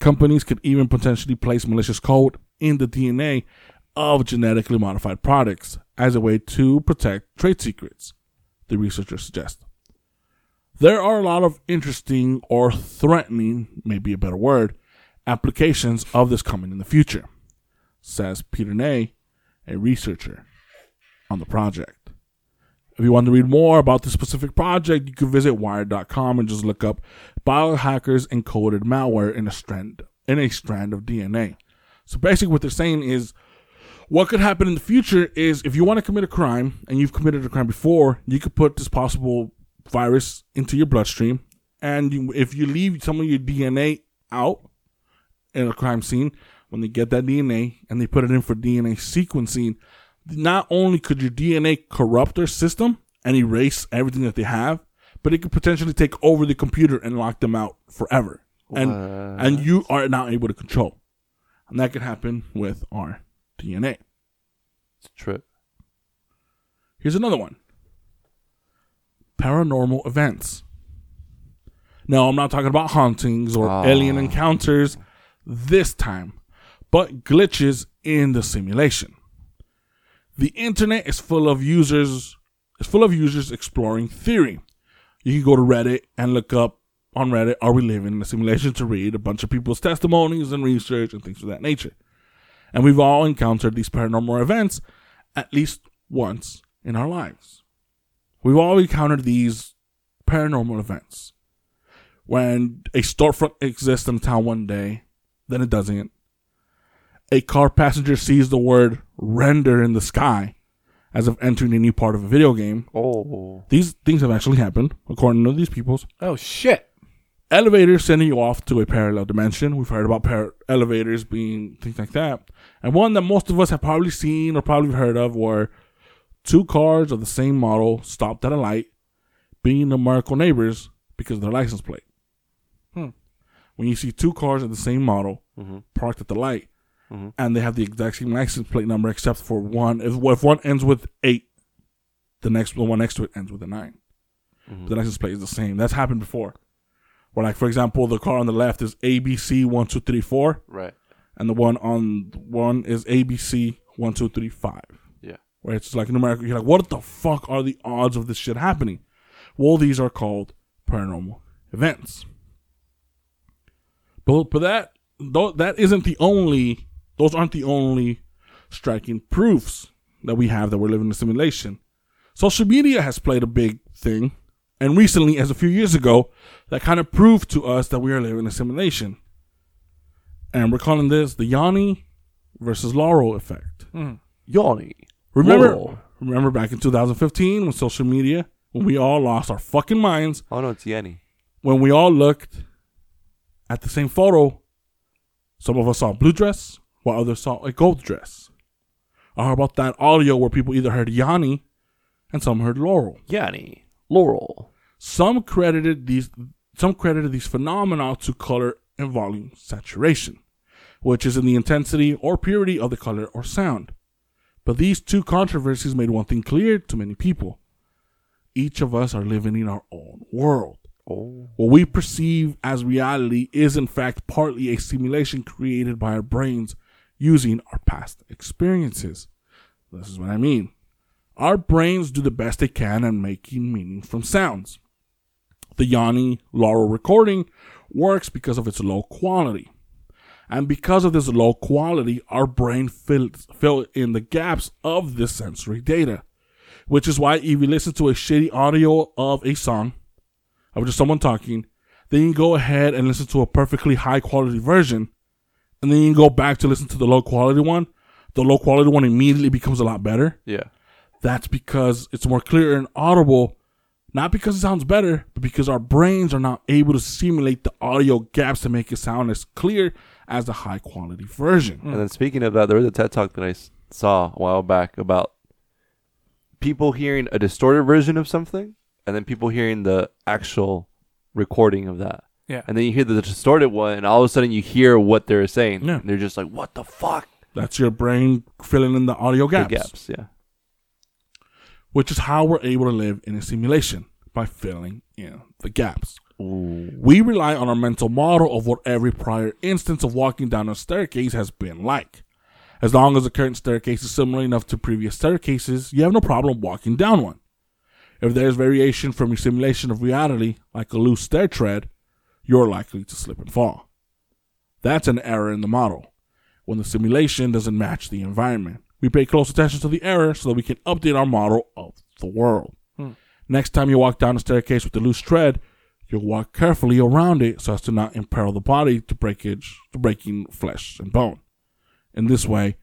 Companies could even potentially place malicious code in the DNA of genetically modified products as a way to protect trade secrets, the researchers suggest. There are a lot of interesting, or threatening, maybe a better word, applications of this coming in the future, says Peter Ney, a researcher on the project. If you want to read more about this specific project, you can visit Wired.com and just look up biohackers encoded malware in a strand of DNA. So basically what they're saying is, what could happen in the future is, if you want to commit a crime and you've committed a crime before, you could put this possible virus into your bloodstream, and if you leave some of your DNA out in a crime scene, when they get that DNA and they put it in for DNA sequencing, not only could your DNA corrupt their system and erase everything that they have, but it could potentially take over the computer and lock them out forever. And you are not able to control. And that could happen with our DNA. It's a trip. Here's another one. Paranormal events. Now, I'm not talking about hauntings or alien encounters this time, but glitches in the simulation. The internet is full of users exploring theory. You can go to Reddit and look up on Reddit, "Are we living in a simulation?" to read a bunch of people's testimonies and research and things of that nature. And we've all encountered these paranormal events at least once in our lives. We've all encountered these paranormal events. When a storefront exists in town one day, then it doesn't. A car passenger sees the word "render" in the sky as if entering a new part of a video game. Oh. These things have actually happened, according to these people. Oh, shit. Elevators sending you off to a parallel dimension. We've heard about elevators being things like that. And one that most of us have probably seen or probably heard of were two cars of the same model stopped at a light, being numerical neighbors because of their license plate. When you see two cars of the same model parked at the light, and they have the exact same license plate number, except for one. If one ends with 8, the one next to it ends with a 9. The license plate is the same. That's happened before. Where, like, for example, the car on the left is ABC 1234, right? And the one on one is ABC 1235. Yeah, where it's like numerical. You're like, what the fuck are the odds of this shit happening? Well, these are called paranormal events. But that, though, that isn't the only, those aren't the only striking proofs that we have that we're living in a simulation. Social media has played a big thing. And recently, as a few years ago, that kind of proved to us that we are living in a simulation. And we're calling this the Yanni versus Laurel effect. Mm. Yanni. Remember back in 2015 when social media, when we all lost our fucking minds. Oh, no, it's Yanni. When we all looked at the same photo, some of us saw a blue dress, while others saw a gold dress. Or how about that audio where people either heard Yanni and some heard Laurel? Yanni. Laurel. Some credited these phenomena to color and volume saturation, which is in the intensity or purity of the color or sound. But these two controversies made one thing clear to many people. Each of us are living in our own world. Oh. What we perceive as reality is in fact partly a simulation created by our brains using our past experiences. This is what I mean. Our brains do the best they can at making meaning from sounds. The Yanni Laurel recording works because of its low quality. And because of this low quality, our brain fills in the gaps of this sensory data. Which is why if you listen to a shitty audio of a song, of just someone talking, then you can go ahead and listen to a perfectly high quality version, and then you can go back to listen to the low quality one. The low quality one immediately becomes a lot better. Yeah. That's because it's more clear and audible, not because it sounds better, but because our brains are not able to simulate the audio gaps to make it sound as clear as the high quality version. And then speaking of that, there was a TED Talk that I saw a while back about people hearing a distorted version of something and then people hearing the actual recording of that. Yeah. And then you hear the distorted one and all of a sudden you hear what they're saying. Yeah. And they're just like, what the fuck? That's your brain filling in the audio gaps. The gaps, yeah. Which is how we're able to live in a simulation, by filling in the gaps. Ooh. We rely on our mental model of what every prior instance of walking down a staircase has been like. As long as the current staircase is similar enough to previous staircases, you have no problem walking down one. If there is variation from your simulation of reality, like a loose stair tread, you're likely to slip and fall. That's an error in the model, when the simulation doesn't match the environment. We pay close attention to the error so that we can update our model of the world. Hmm. Next time you walk down a staircase with a loose tread, you'll walk carefully around it so as to not imperil the body to breaking flesh and bone. In this way,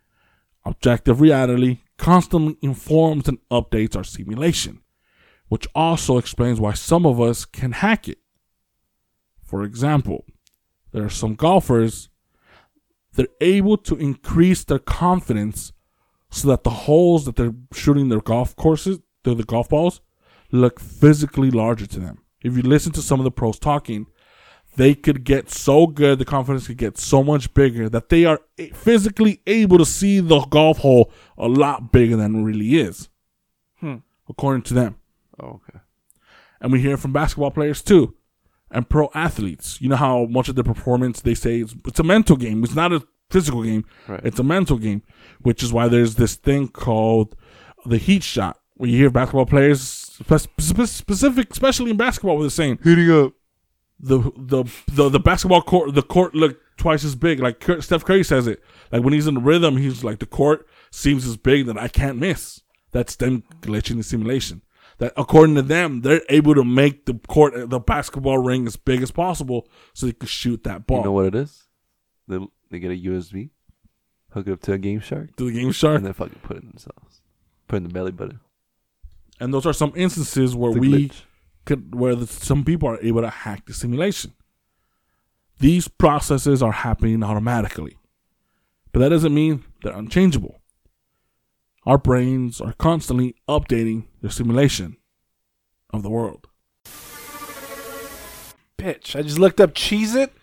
objective reality constantly informs and updates our simulation, which also explains why some of us can hack it. For example, there are some golfers, they're able to increase their confidence so that the holes that they're shooting their golf courses, the golf balls, look physically larger to them. If you listen to some of the pros talking, they could get so good, the confidence could get so much bigger that they are physically able to see the golf hole a lot bigger than it really is, according to them. Oh, okay. And we hear from basketball players too, and pro athletes. You know how much of their performance they say it's a mental game. It's not a physical game. Right. It's a mental game, which is why there's this thing called the heat shot, where you hear basketball players, especially in basketball, where they're saying heating up. The basketball court, the court looked twice as big. Like Steph Curry says it. Like when he's in the rhythm, he's like, the court seems as big that I can't miss. That's them glitching the simulation. That according to them, they're able to make the basketball ring as big as possible so they can shoot that ball. You know what it is? They get a USB, hook it up to a Game Shark. To the Game Shark? And then fucking put it in themselves. Put it in the belly button. And those are some instances where some people are able to hack the simulation. These processes are happening automatically. But that doesn't mean they're unchangeable. Our brains are constantly updating their simulation of the world. Bitch, I just looked up Cheez-It.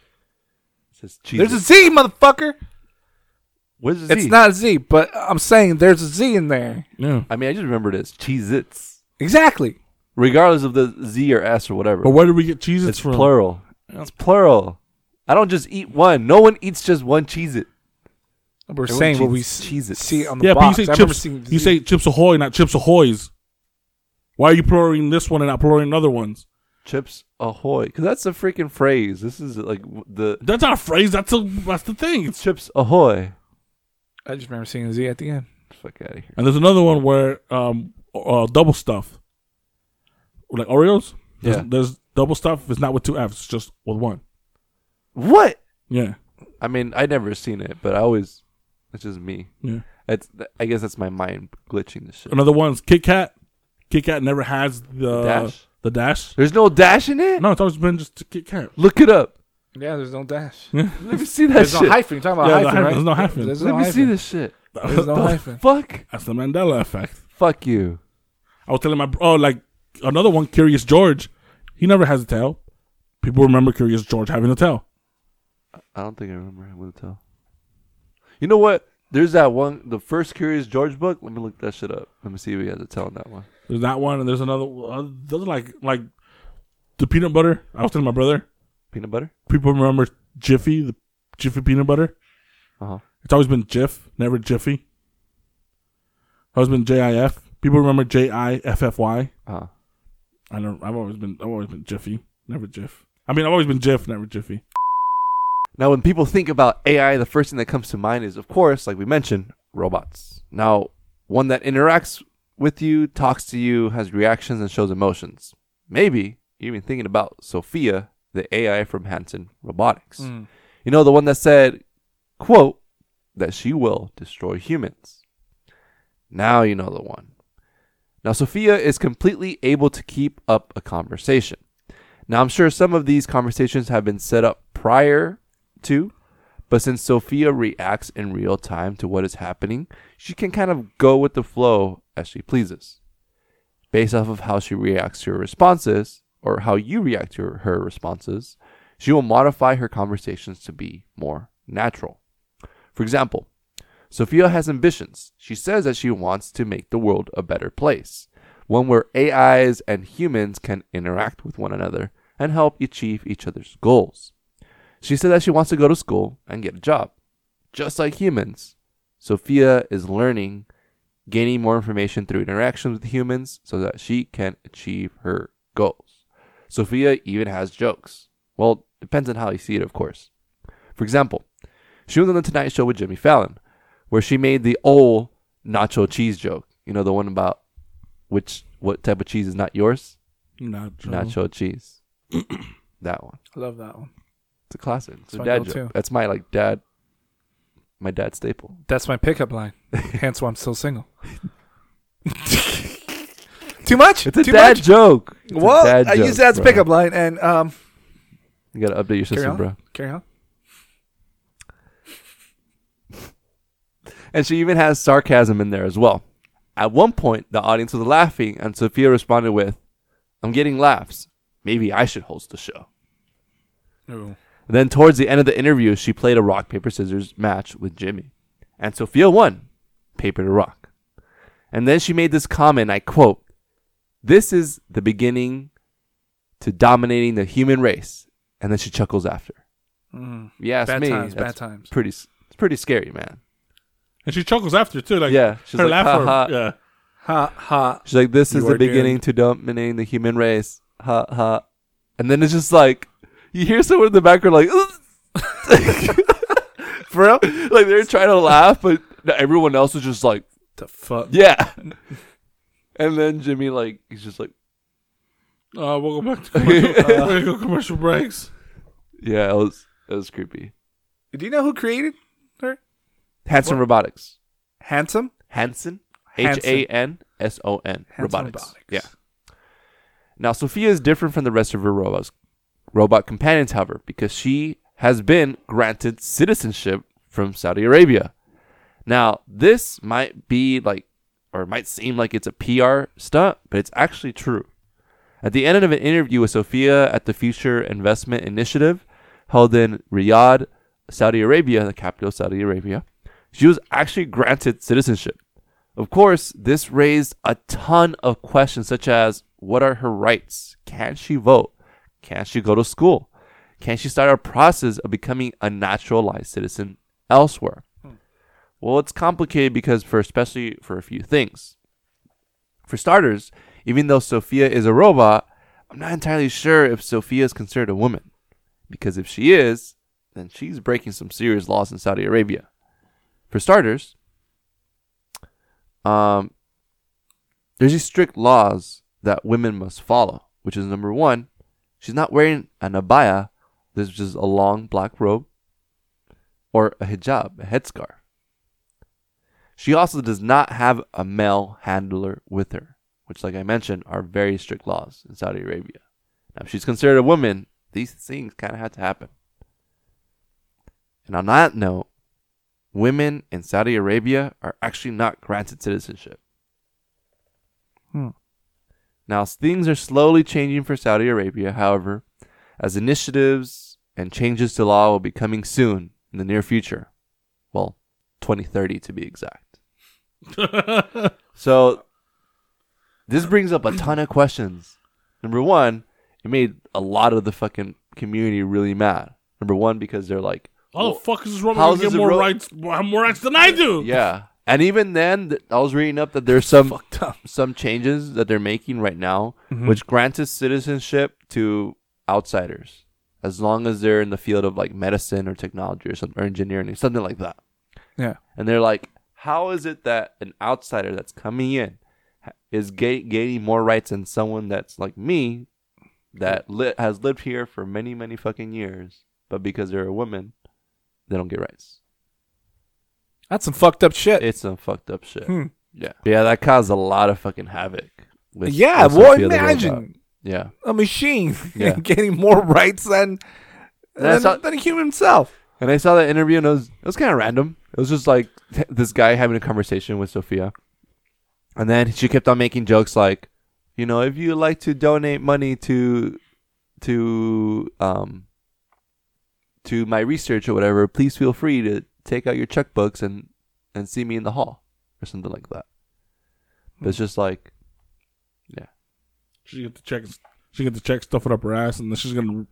There's a Z, motherfucker. Where's the Z? It's not a Z, but I'm saying there's a Z in there. Yeah. I mean, I just remember this. Cheez-Its. Exactly. Regardless of the Z or S or whatever. But where do we get Cheez-Its from? It's plural. It's plural. I don't just eat one. No one eats just one Cheez-It. We're saying what we see on the box. Yeah, but you say Chips Ahoy, not Chips Ahoys. Why are you pluraling this one and not pluraling other ones? Chips ahoy! Because that's a freaking phrase. This is like the. That's not a phrase. That's the thing. It's chips ahoy. I just remember seeing a Z at the end. Fuck out of here. And there's another one where double stuff, like Oreos. There's double stuff. It's not with two F's. It's just with one. What? Yeah. I mean, I never seen it, but I always. It's just me. Yeah. It's. I guess that's my mind glitching this shit. Another one's Kit Kat. Kit Kat never has the dash. The dash? There's no dash in it? No, it's always been just Kit Kat. Look it up. Yeah, there's no dash. Yeah. Let me see that there's shit. There's no hyphen. You're talking about hyphen, right? There's no hyphen. There's no Let me hyphen. See this shit. There's no hyphen. Fuck. That's the Mandela Effect. Fuck you. I was telling my bro, like, another one, Curious George. He never has a tail. People remember Curious George having a tail. I don't think I remember him with a tail. You know what? There's that one, the first Curious George book. Let me look that shit up. Let me see if he has a tail in that one. There's that one, and there's another one. Those are like the peanut butter. I was telling my brother. Peanut butter? People remember Jiffy, the Jiffy peanut butter. Uh-huh. It's always been Jiff, never Jiffy. It's always been J-I-F. People remember J-I-F-F-Y. Uh-huh. I've always been Jiffy, never Jiff. I mean, I've always been Jiff, never Jiffy. Now, when people think about AI, the first thing that comes to mind is, of course, like we mentioned, robots. Now, one that interacts with you, talks to you, has reactions, and shows emotions. Maybe you're even thinking about Sophia, the AI from Hanson Robotics. Mm. You know, the one that said, quote, that she will destroy humans. Now you know the one. Now, Sophia is completely able to keep up a conversation. Now, I'm sure some of these conversations have been set up prior to, but since Sophia reacts in real time to what is happening, she can kind of go with the flow as she pleases. Based off of how she reacts to her responses, or how you react to her responses, she will modify her conversations to be more natural. For example, Sophia has ambitions. She says that she wants to make the world a better place, one where AIs and humans can interact with one another and help achieve each other's goals. She said that she wants to go to school and get a job. Just like humans, Sophia is learning, gaining more information through interactions with humans so that she can achieve her goals. Sophia even has jokes. Well, depends on how you see it, of course. For example, she was on The Tonight Show with Jimmy Fallon, where she made the old nacho cheese joke. You know, the one about what type of cheese is not yours? Nacho cheese. That one. I love that one. It's a classic. It's a dad joke. Too. That's my dad staple. That's my pickup line. Hence why I'm still single. Too much? It's a dad joke. Well, I use that as a pickup line, and you gotta update your system, bro. Carry on. And she even has sarcasm in there as well. At one point, the audience was laughing, and Sophia responded with, "I'm getting laughs. Maybe I should host the show." Ooh. Then towards the end of the interview, she played a rock, paper, scissors match with Jimmy. And Sophia won, paper to rock. And then she made this comment, I quote, "This is the beginning to dominating the human race." And then she chuckles after. Yes, bad me. Times, that's bad times. It's pretty scary, man. And she chuckles after, too. Like, yeah. She's her like, laugh. Ha, ha. Yeah. Ha, ha. She's like, "This is the beginning to dominating the human race. Ha, ha." And then it's just like, you hear someone in the background like, for real? Like they're trying to laugh, but everyone else is just like, the fuck? Yeah. And then Jimmy, like, he's just like, we'll go back to commercial breaks. Yeah, it was creepy. Do you know who created her? Hanson Robotics. Hanson? Hanson Robotics. Yeah. Now, Sophia is different from the rest of her robot companions, however, because she has been granted citizenship from Saudi Arabia. Now, this might be like, or might seem like it's a PR stunt, but it's actually true. At the end of an interview with Sophia at the Future Investment Initiative held in Riyadh, Saudi Arabia, the capital of Saudi Arabia, she was actually granted citizenship. Of course, this raised a ton of questions such as, what are her rights? Can she vote? Can she go to school? Can she start a process of becoming a naturalized citizen elsewhere? Well, it's complicated because especially for a few things. For starters, even though Sophia is a robot, I'm not entirely sure if Sophia is considered a woman, because if she is, then she's breaking some serious laws in Saudi Arabia. For starters, there's these strict laws that women must follow, which is number one, she's not wearing an abaya, which is a long black robe, or a hijab, a headscarf. She also does not have a male handler with her, which, like I mentioned, are very strict laws in Saudi Arabia. Now, if she's considered a woman, these things kind of had to happen. And on that note, women in Saudi Arabia are actually not granted citizenship. Now, things are slowly changing for Saudi Arabia, however, as initiatives and changes to law will be coming soon in the near future. Well, 2030 to be exact. So, this brings up a ton of questions. Number one, it made a lot of the fucking community really mad. Number one, because they're like, how the fuck is this woman going to get more rights than I do? Yeah. And even then, I was reading up that there's some changes that they're making right now, which grants citizenship to outsiders, as long as they're in the field of like medicine or technology or something, or engineering, something like that. Yeah. And they're like, how is it that an outsider that's coming in is gaining more rights than someone that's like me, that has lived here for many, many fucking years, but because they're a woman, they don't get rights? That's some fucked up shit. It's some fucked up shit. Yeah. Yeah, that caused a lot of fucking havoc. Well, imagine. Yeah. A machine getting more rights than a human himself. And I saw that interview, and it was kind of random. It was just like this guy having a conversation with Sophia. And then she kept on making jokes like, you know, if you like to donate money to my research or whatever, please feel free to take out your checkbooks and see me in the hall or something like that. But it's just like, yeah. She get the check stuff it up her ass, and then she's gonna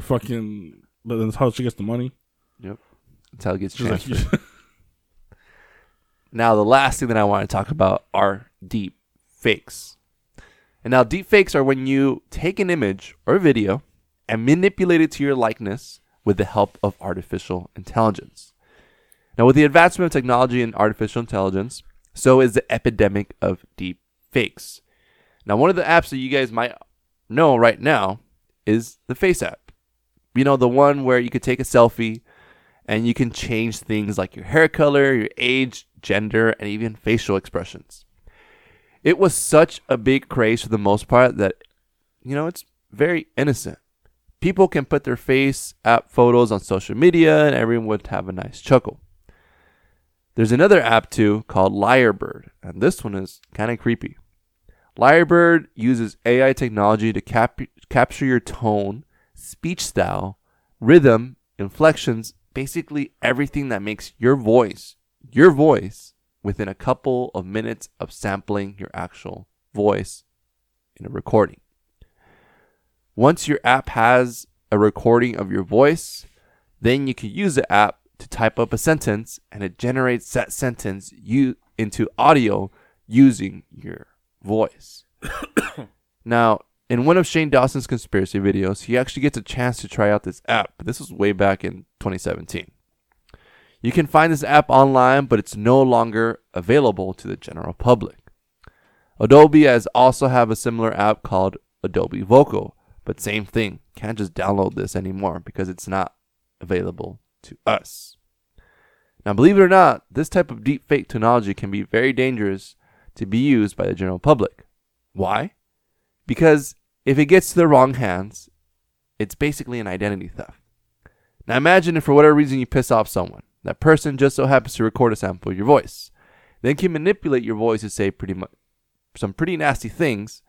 fucking. But that's how she gets the money. Yep, that's how it gets transferred. Like, now, the last thing that I want to talk about are deep fakes. And now, deep fakes are when you take an image or video and manipulate it to your likeness with the help of artificial intelligence. Now, with the advancement of technology and artificial intelligence, so is the epidemic of deep fakes. Now, one of the apps that you guys might know right now is the FaceApp. You know, the one where you could take a selfie and you can change things like your hair color, your age, gender, and even facial expressions. It was such a big craze for the most part that, you know, it's very innocent. People can put their FaceApp photos on social media and everyone would have a nice chuckle. There's another app too called Lyrebird, and this one is kind of creepy. Lyrebird uses AI technology to capture your tone, speech style, rhythm, inflections, basically everything that makes your voice within a couple of minutes of sampling your actual voice in a recording. Once your app has a recording of your voice, then you can use the app to type up a sentence, and it generates that sentence into audio using your voice. Now, in one of Shane Dawson's conspiracy videos, he actually gets a chance to try out this app. This was way back in 2017. You can find this app online, but it's no longer available to the general public. Adobe has also have a similar app called Adobe Vocal, but same thing. Can't just download this anymore because it's not available to us. Now, believe it or not, this type of deepfake technology can be very dangerous to be used by the general public. Why? Because if it gets to the wrong hands, it's basically an identity theft. Now imagine if for whatever reason you piss off someone. That person just so happens to record a sample of your voice. They can manipulate your voice to say some pretty nasty things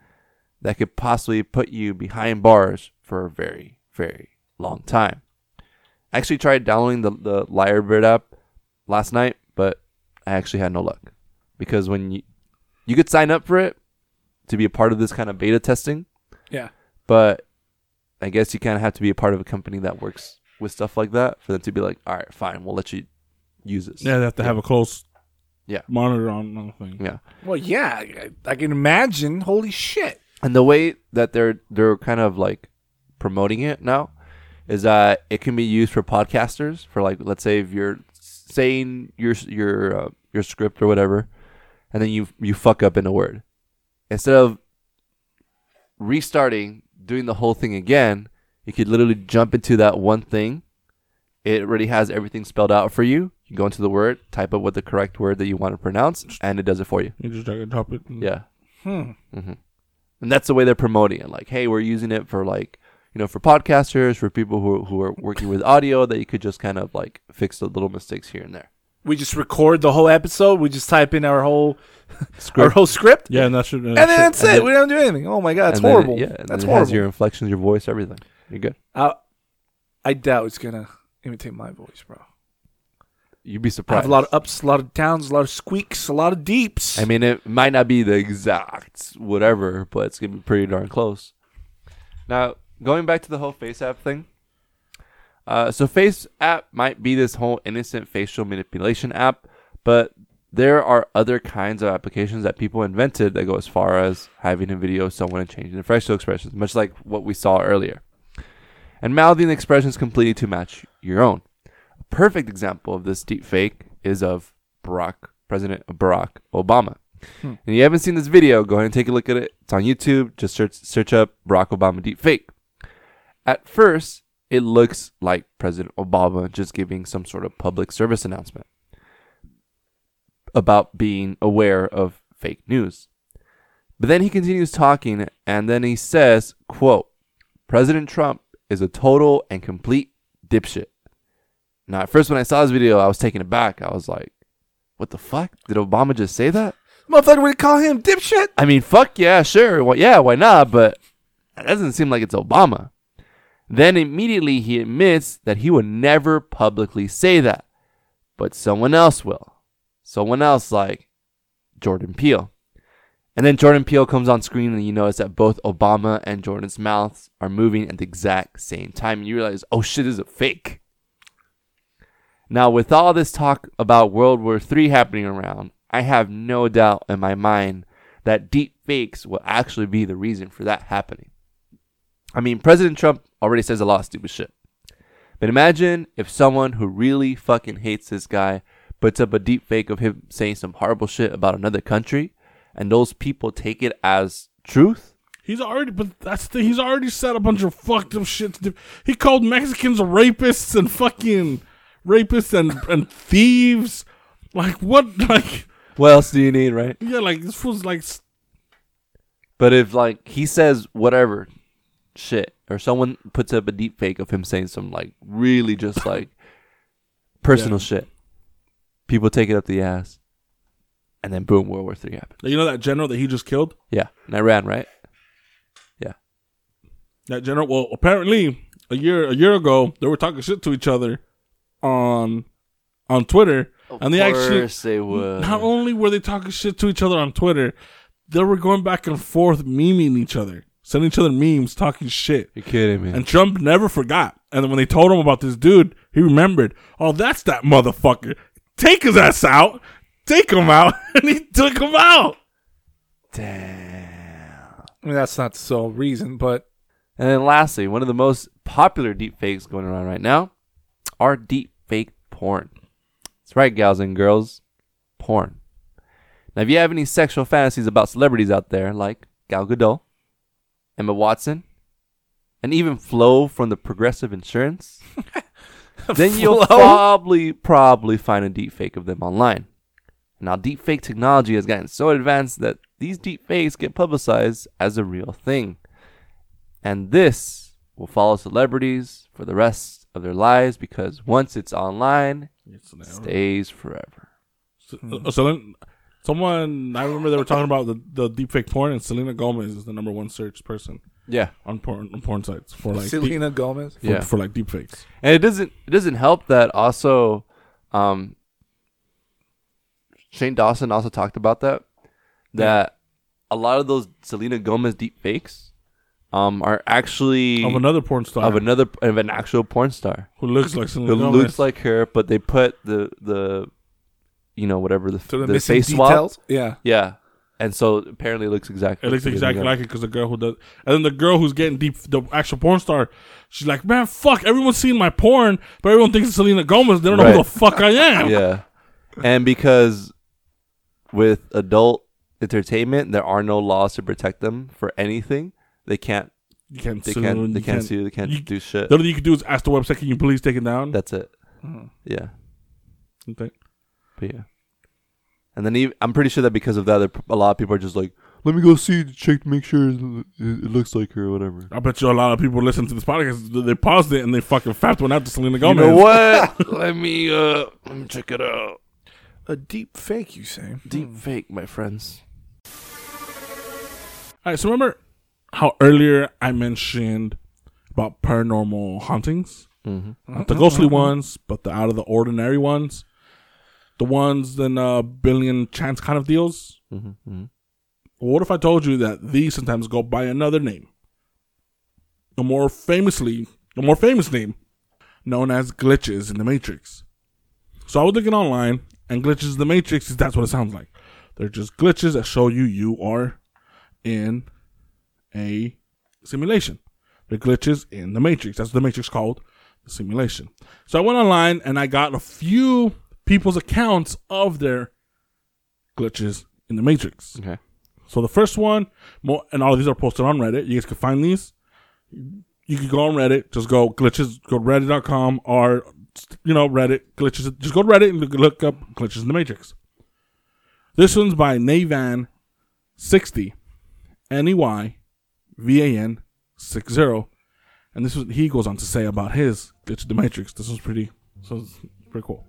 that could possibly put you behind bars for a very, very long time. I actually tried downloading the Lyrebird app last night, but I actually had no luck. Because when you could sign up for it, to be a part of this kind of beta testing. Yeah. But I guess you kind of have to be a part of a company that works with stuff like that for them to be like, all right, fine, we'll let you use this. Yeah, they have to have a close monitor on the thing. Yeah. Well, yeah, I can imagine. Holy shit. And the way that they're kind of like promoting it now is that it can be used for podcasters, for like, let's say if you're saying your script or whatever, and then you fuck up in a word, instead of restarting, doing the whole thing again, you could literally jump into that one thing. It already has everything spelled out for you. You go into the word, type up what the correct word that you want to pronounce, and it does it for you. You just drop it. Yeah. Mm-hmm. And that's the way they're promoting it. Like, hey, we're using it for like, you know, for podcasters, for people who are working with audio, that you could just kind of like fix the little mistakes here and there. We just record the whole episode. We just type in our whole script. Yeah, and that's it. And then that's it. We don't do anything. Oh my god, it's horrible. Yeah, that's horrible. It has your inflections, your voice, everything. You're good. I doubt it's gonna imitate my voice, bro. You'd be surprised. I have a lot of ups, a lot of downs, a lot of squeaks, a lot of deeps. I mean, it might not be the exact whatever, but it's gonna be pretty darn close. Now, going back to the whole FaceApp thing. So FaceApp might be this whole innocent facial manipulation app, but there are other kinds of applications that people invented that go as far as having a video of someone and changing the facial expressions, much like what we saw earlier. And mouthing the expressions completely to match your own. A perfect example of this deep fake is of President Barack Obama. And if you haven't seen this video, go ahead and take a look at it. It's on YouTube. Just search up Barack Obama deep fake. At first, it looks like President Obama just giving some sort of public service announcement about being aware of fake news. But then he continues talking, and then he says, quote, President Trump is a total and complete dipshit. Now, at first when I saw this video, I was taken aback. I was like, what the fuck? Did Obama just say that? Motherfucker, we call him dipshit? I mean, fuck yeah, sure. Well, yeah, why not? But that doesn't seem like it's Obama. Then immediately he admits that he would never publicly say that, but someone else will. Someone else like Jordan Peele. And then Jordan Peele comes on screen and you notice that both Obama and Jordan's mouths are moving at the exact same time. And you realize, oh shit, this is a fake. Now with all this talk about World War III happening around, I have no doubt in my mind that deep fakes will actually be the reason for that happening. I mean, President Trump already says a lot of stupid shit. But imagine if someone who really fucking hates this guy puts up a deep fake of him saying some horrible shit about another country, and those people take it as truth. He's already said a bunch of fucked up shit. He called Mexicans rapists and fucking rapists and thieves. Like what? Like what else do you need, right? Yeah, like this was like. But if like he says whatever shit, or someone puts up a deep fake of him saying some like really just like personal shit, people take it up the ass, and then boom, World War III happened. You know that general that he just killed? Yeah, in Iran, right? Yeah, that general. Well, apparently a year ago they were talking shit to each other on Twitter, of and they actually they would. Not only were they talking shit to each other on Twitter, they were going back and forth memeing each other. Sending each other memes, talking shit. You're kidding me. And Trump never forgot. And then when they told him about this dude, he remembered. Oh, that's that motherfucker. Take his ass out. Take him out. And he took him out. Damn. I mean, that's not the sole reason, but. And then lastly, one of the most popular deepfakes going around right now are deepfake porn. That's right, gals and girls. Porn. Now, if you have any sexual fantasies about celebrities out there, like Gal Gadot, Emma Watson, and even Flo from the Progressive Insurance, then you'll probably find a deepfake of them online. Now, deepfake technology has gotten so advanced that these deepfakes get publicized as a real thing. And this will follow celebrities for the rest of their lives because once it's online, it stays forever. Someone, I remember they were talking about the deepfake porn, and Selena Gomez is the #1 search person. Yeah, on porn sites for like Selena Gomez for like deepfakes. And it doesn't help that also, Shane Dawson also talked about that a lot of those Selena Gomez deepfakes, are actually of another porn star of an actual porn star who looks like Selena Gomez. Who looks like her, but they put the you know, whatever the face details swap. Yeah. And so apparently it looks exactly like it because the girl who does, and then the girl who's getting deep, the actual porn star, she's like, man, fuck, everyone's seen my porn, but everyone thinks it's Selena Gomez. They don't know who the fuck I am. Yeah. And because with adult entertainment, there are no laws to protect them for anything. They can't. You can't. They can't. They can't sue. They can't do shit. The only thing you can do is ask the website, "Can you please take it down?" That's it. Oh. Yeah. Okay. But yeah. And then even, I'm pretty sure that because of that, a lot of people are just like, "Let me go see, check, make sure it looks like her, or whatever." I bet you a lot of people listen to this podcast. They paused it and they fucking fapped one out to Selena Gomez. You know what? Let me check it out. A deep fake, you say? Deep fake, my friends. All right. So remember how earlier I mentioned about paranormal hauntings, not the ghostly ones, but the out of the ordinary ones. The ones in a billion chance kind of deals. What if I told you that these sometimes go by another name? The more famous name, known as glitches in the Matrix. So I was looking online, and glitches in the Matrix, that's what it sounds like. They're just glitches that show you are in a simulation. They're glitches in the Matrix. That's what the Matrix called, the simulation. So I went online, and I got a few people's accounts of their glitches in the Matrix. Okay. So the first one, and all of these are posted on Reddit. You guys can find these. You can go on Reddit. Just go glitches. Go to reddit.com or, Reddit glitches. Just go to Reddit and look up glitches in the Matrix. This one's by Neyvan60. Neyvan60. And this is what he goes on to say about his glitch in the Matrix. This was pretty cool.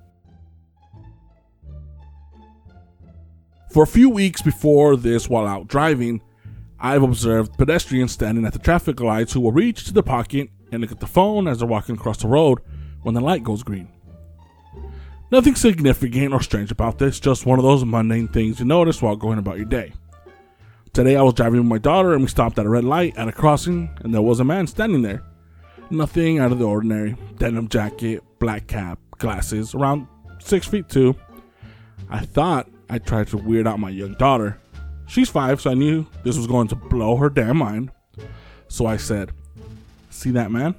For a few weeks before this, while out driving, I've observed pedestrians standing at the traffic lights who will reach to the pocket and look at the phone as they're walking across the road when the light goes green. Nothing significant or strange about this, just one of those mundane things you notice while going about your day. Today I was driving with my daughter and we stopped at a red light at a crossing and there was a man standing there. Nothing out of the ordinary, denim jacket, black cap, glasses, around 6'2". I thought I tried to weird out my young daughter. She's 5, so I knew this was going to blow her damn mind. So I said, "See that man?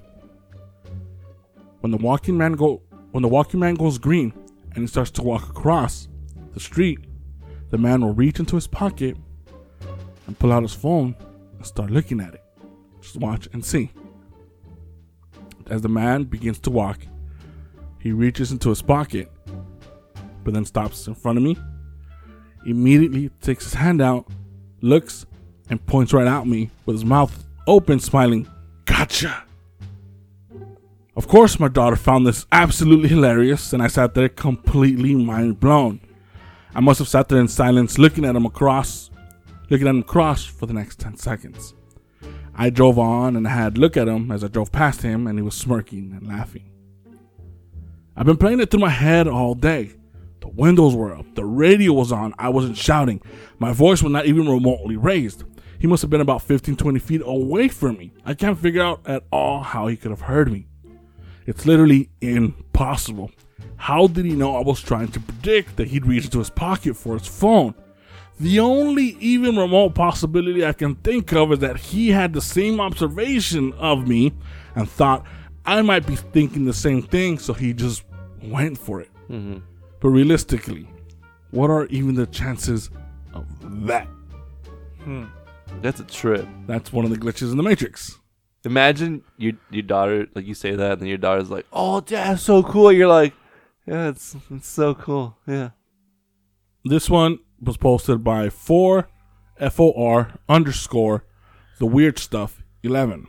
When the walking man goes green and he starts to walk across the street, the man will reach into his pocket and pull out his phone and start looking at it. Just watch and see. As the man begins to walk, he reaches into his pocket, but then stops in front of me. Immediately takes his hand out, looks, and points right at me with his mouth open, smiling, 'Gotcha!' Of course, my daughter found this absolutely hilarious, and I sat there completely mind blown. I must have sat there in silence, looking at him across for the next 10 seconds. I drove on, and I had a look at him as I drove past him, and he was smirking and laughing. I've been playing it through my head all day. The windows were up. The radio was on. I wasn't shouting. My voice was not even remotely raised. He must have been about 15-20 feet away from me. I can't figure out at all how he could have heard me. It's literally impossible. How did he know I was trying to predict that he'd reach into his pocket for his phone? The only even remote possibility I can think of is that he had the same observation of me and thought I might be thinking the same thing, so he just went for it. Mm-hmm. But realistically, what are even the chances of that? That's a trip. That's one of the glitches in the Matrix. Imagine your daughter, like you say that, and then your daughter's like, "Oh, Dad, that's so cool." You're like, "Yeah, it's so cool." Yeah. This one was posted by @4FOR_ the weird stuff 11.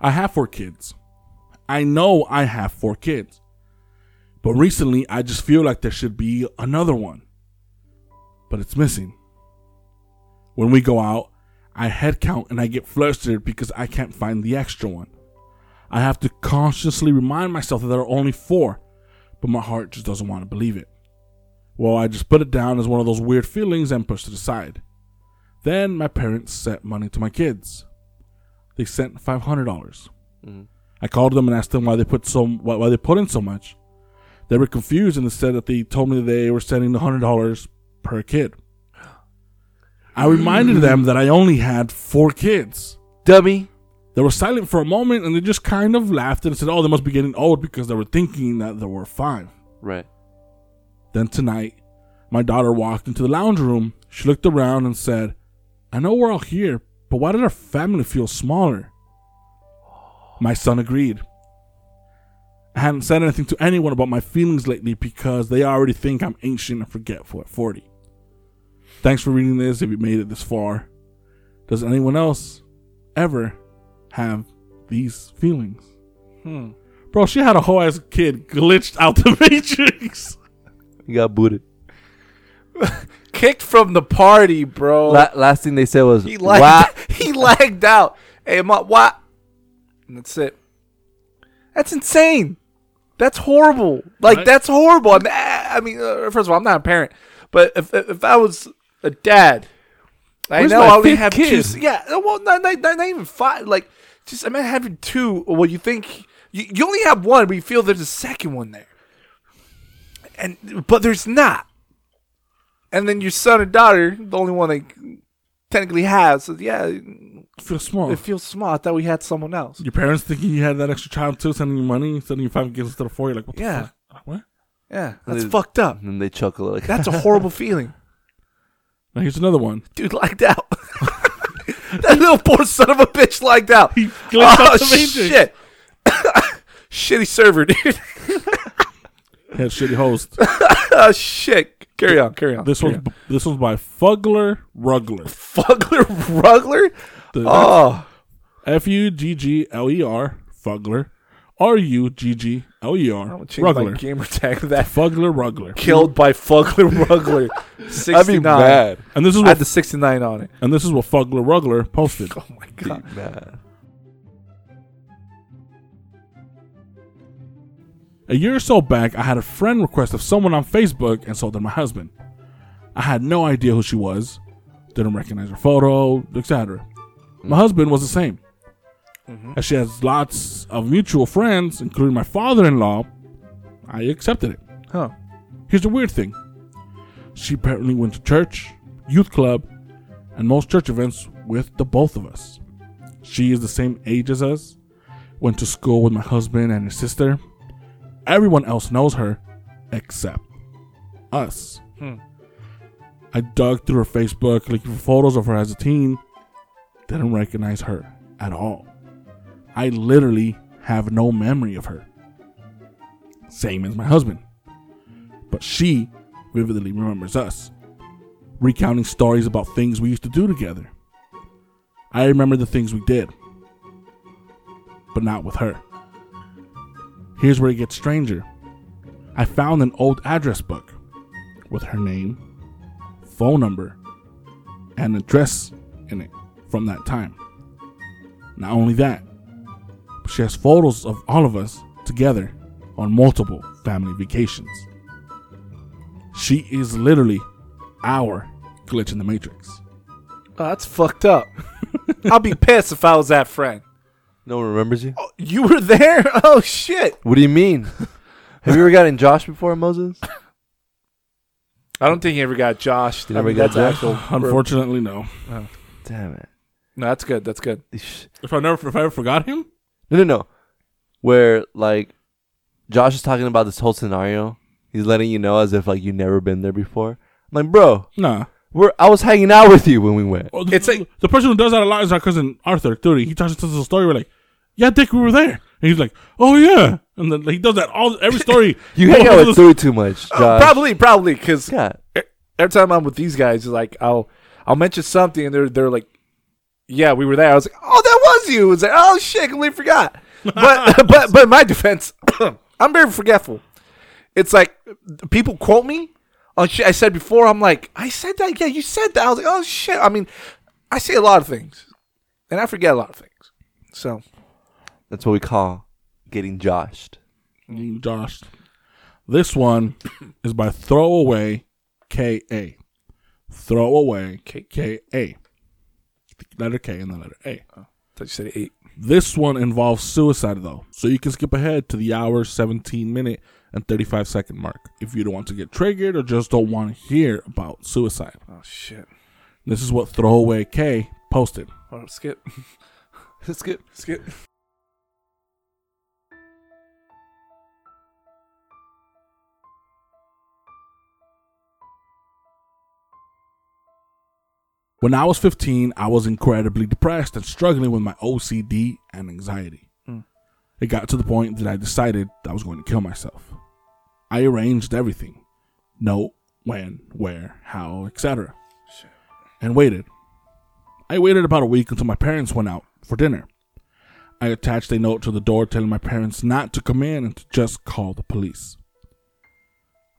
I have 4 kids. I know I have 4 kids. But recently, I just feel like there should be another one. But it's missing. When we go out, I head count and I get flustered because I can't find the extra one. I have to consciously remind myself that there are only 4, but my heart just doesn't want to believe it. Well, I just put it down as one of those weird feelings and pushed it aside. Then my parents sent money to my kids. They sent $500. Mm-hmm. I called them and asked them why they put in so much. They were confused and said that they told me they were sending $100 per kid. I reminded them that I only had 4 kids. Dummy. They were silent for a moment and they just kind of laughed and said, "Oh, they must be getting old," because they were thinking that there were 5. Right. Then tonight, my daughter walked into the lounge room. She looked around and said, "I know we're all here, but why did our family feel smaller?" My son agreed. I hadn't said anything to anyone about my feelings lately because they already think I'm ancient and forgetful at 40. Thanks for reading this if you made it this far. Does anyone else ever have these feelings? Bro, she had a whole ass kid glitched out the Matrix. He got booted. Kicked from the party, bro. Last thing they said was, "He lagged out." Hey, what? That's it. That's insane. That's horrible. Like, right? That's horrible. I mean, first of all, I'm not a parent, but if I was a dad, where's I know I only have kids. 2. Yeah, well, not even 5. Like, just I mean, having 2. Well, you think you only have 1, but you feel there's a second one there, but there's not. And then your son or daughter, the only one they technically have, so yeah. Feels small. It feels small. I thought we had someone else. Your parents thinking you had that extra child too, sending you money, sending you 5 kids instead of 4. You're like, what the fuck? What? Yeah, that's fucked up. And they chuckle like, that's a horrible feeling. Now here's another one. Dude lagged out. That little poor son of a bitch lagged out. He glitched out the Matrix. Shitty server, dude. Yeah, shitty host. Oh, shit. Carry on. This was by Fuggler Ruggler. Fuggler Ruggler? Fuggler, Fuggler, Ruggler. I would change my gamer tag to that. Fuggler Ruggler. Killed by Fuggler Ruggler. 69. That'd be bad. And this is what I had the 69 on it. And this is what Fuggler Ruggler posted. Oh my God. Bad. A year or so back, I had a friend request of someone on Facebook, and so did my husband. I had no idea who she was, didn't recognize her photo, etc. My husband was the same. Mm-hmm. As she has lots of mutual friends, including my father-in-law, I accepted it. Huh. Here's the weird thing. She apparently went to church, youth club, and most church events with the both of us. She is the same age as us, went to school with my husband and his sister. Everyone else knows her except us. I dug through her Facebook looking for photos of her as a teen. Didn't recognize her at all. I literally have no memory of her. Same as my husband. But she vividly remembers us, recounting stories about things we used to do together. I remember the things we did, but not with her. Here's where it gets stranger. I found an old address book with her name, phone number, and address in it from that time. Not only that, but she has photos of all of us together on multiple family vacations. She is literally our glitch in the Matrix. Oh, that's fucked up. I'll be pissed if I was that friend. No one remembers you? Oh, you were there? Oh, shit. What do you mean? Have you ever gotten Josh before, Moses? I don't think he ever got Josh. Unfortunately, no. Oh, damn it. No, that's good. That's good. If I ever forgot him? No. Where, like, Josh is talking about this whole scenario. He's letting you know as if, like, you've never been there before. I'm like, bro. Nah. I was hanging out with you when we went. Oh, it's like, the person who does that a lot is our cousin, Arthur. Dude, he tells us a story. We're like, yeah, Dick, we were there. And he's like, oh, yeah. And then he does that every story. You hang out with Thury too much, Josh. Probably, because every time I'm with these guys, like I'll mention something, and they're like, yeah, we were there. I was like, oh, that was you. It's like, oh, shit, I completely forgot. But in my defense, I'm very forgetful. It's like people quote me on shit I said before. I'm like, I said that? Yeah, you said that. I was like, oh, shit. I mean, I say a lot of things, and I forget a lot of things. So... that's what we call getting joshed. This one is by Throwaway K.A. Throwaway K.A. Letter K and the letter A. thought you said 8. This one involves suicide, though, so you can skip ahead to the hour, 17 minute, and 35 second mark if you don't want to get triggered or just don't want to hear about suicide. Oh, shit. This is what Throwaway K posted. Oh, skip. Skip. When I was 15, I was incredibly depressed and struggling with my OCD and anxiety. It got to the point that I decided I was going to kill myself. I arranged everything. Note, when, where, how, etc. Sure. And waited. I waited about a week until my parents went out for dinner. I attached a note to the door telling my parents not to come in and to just call the police.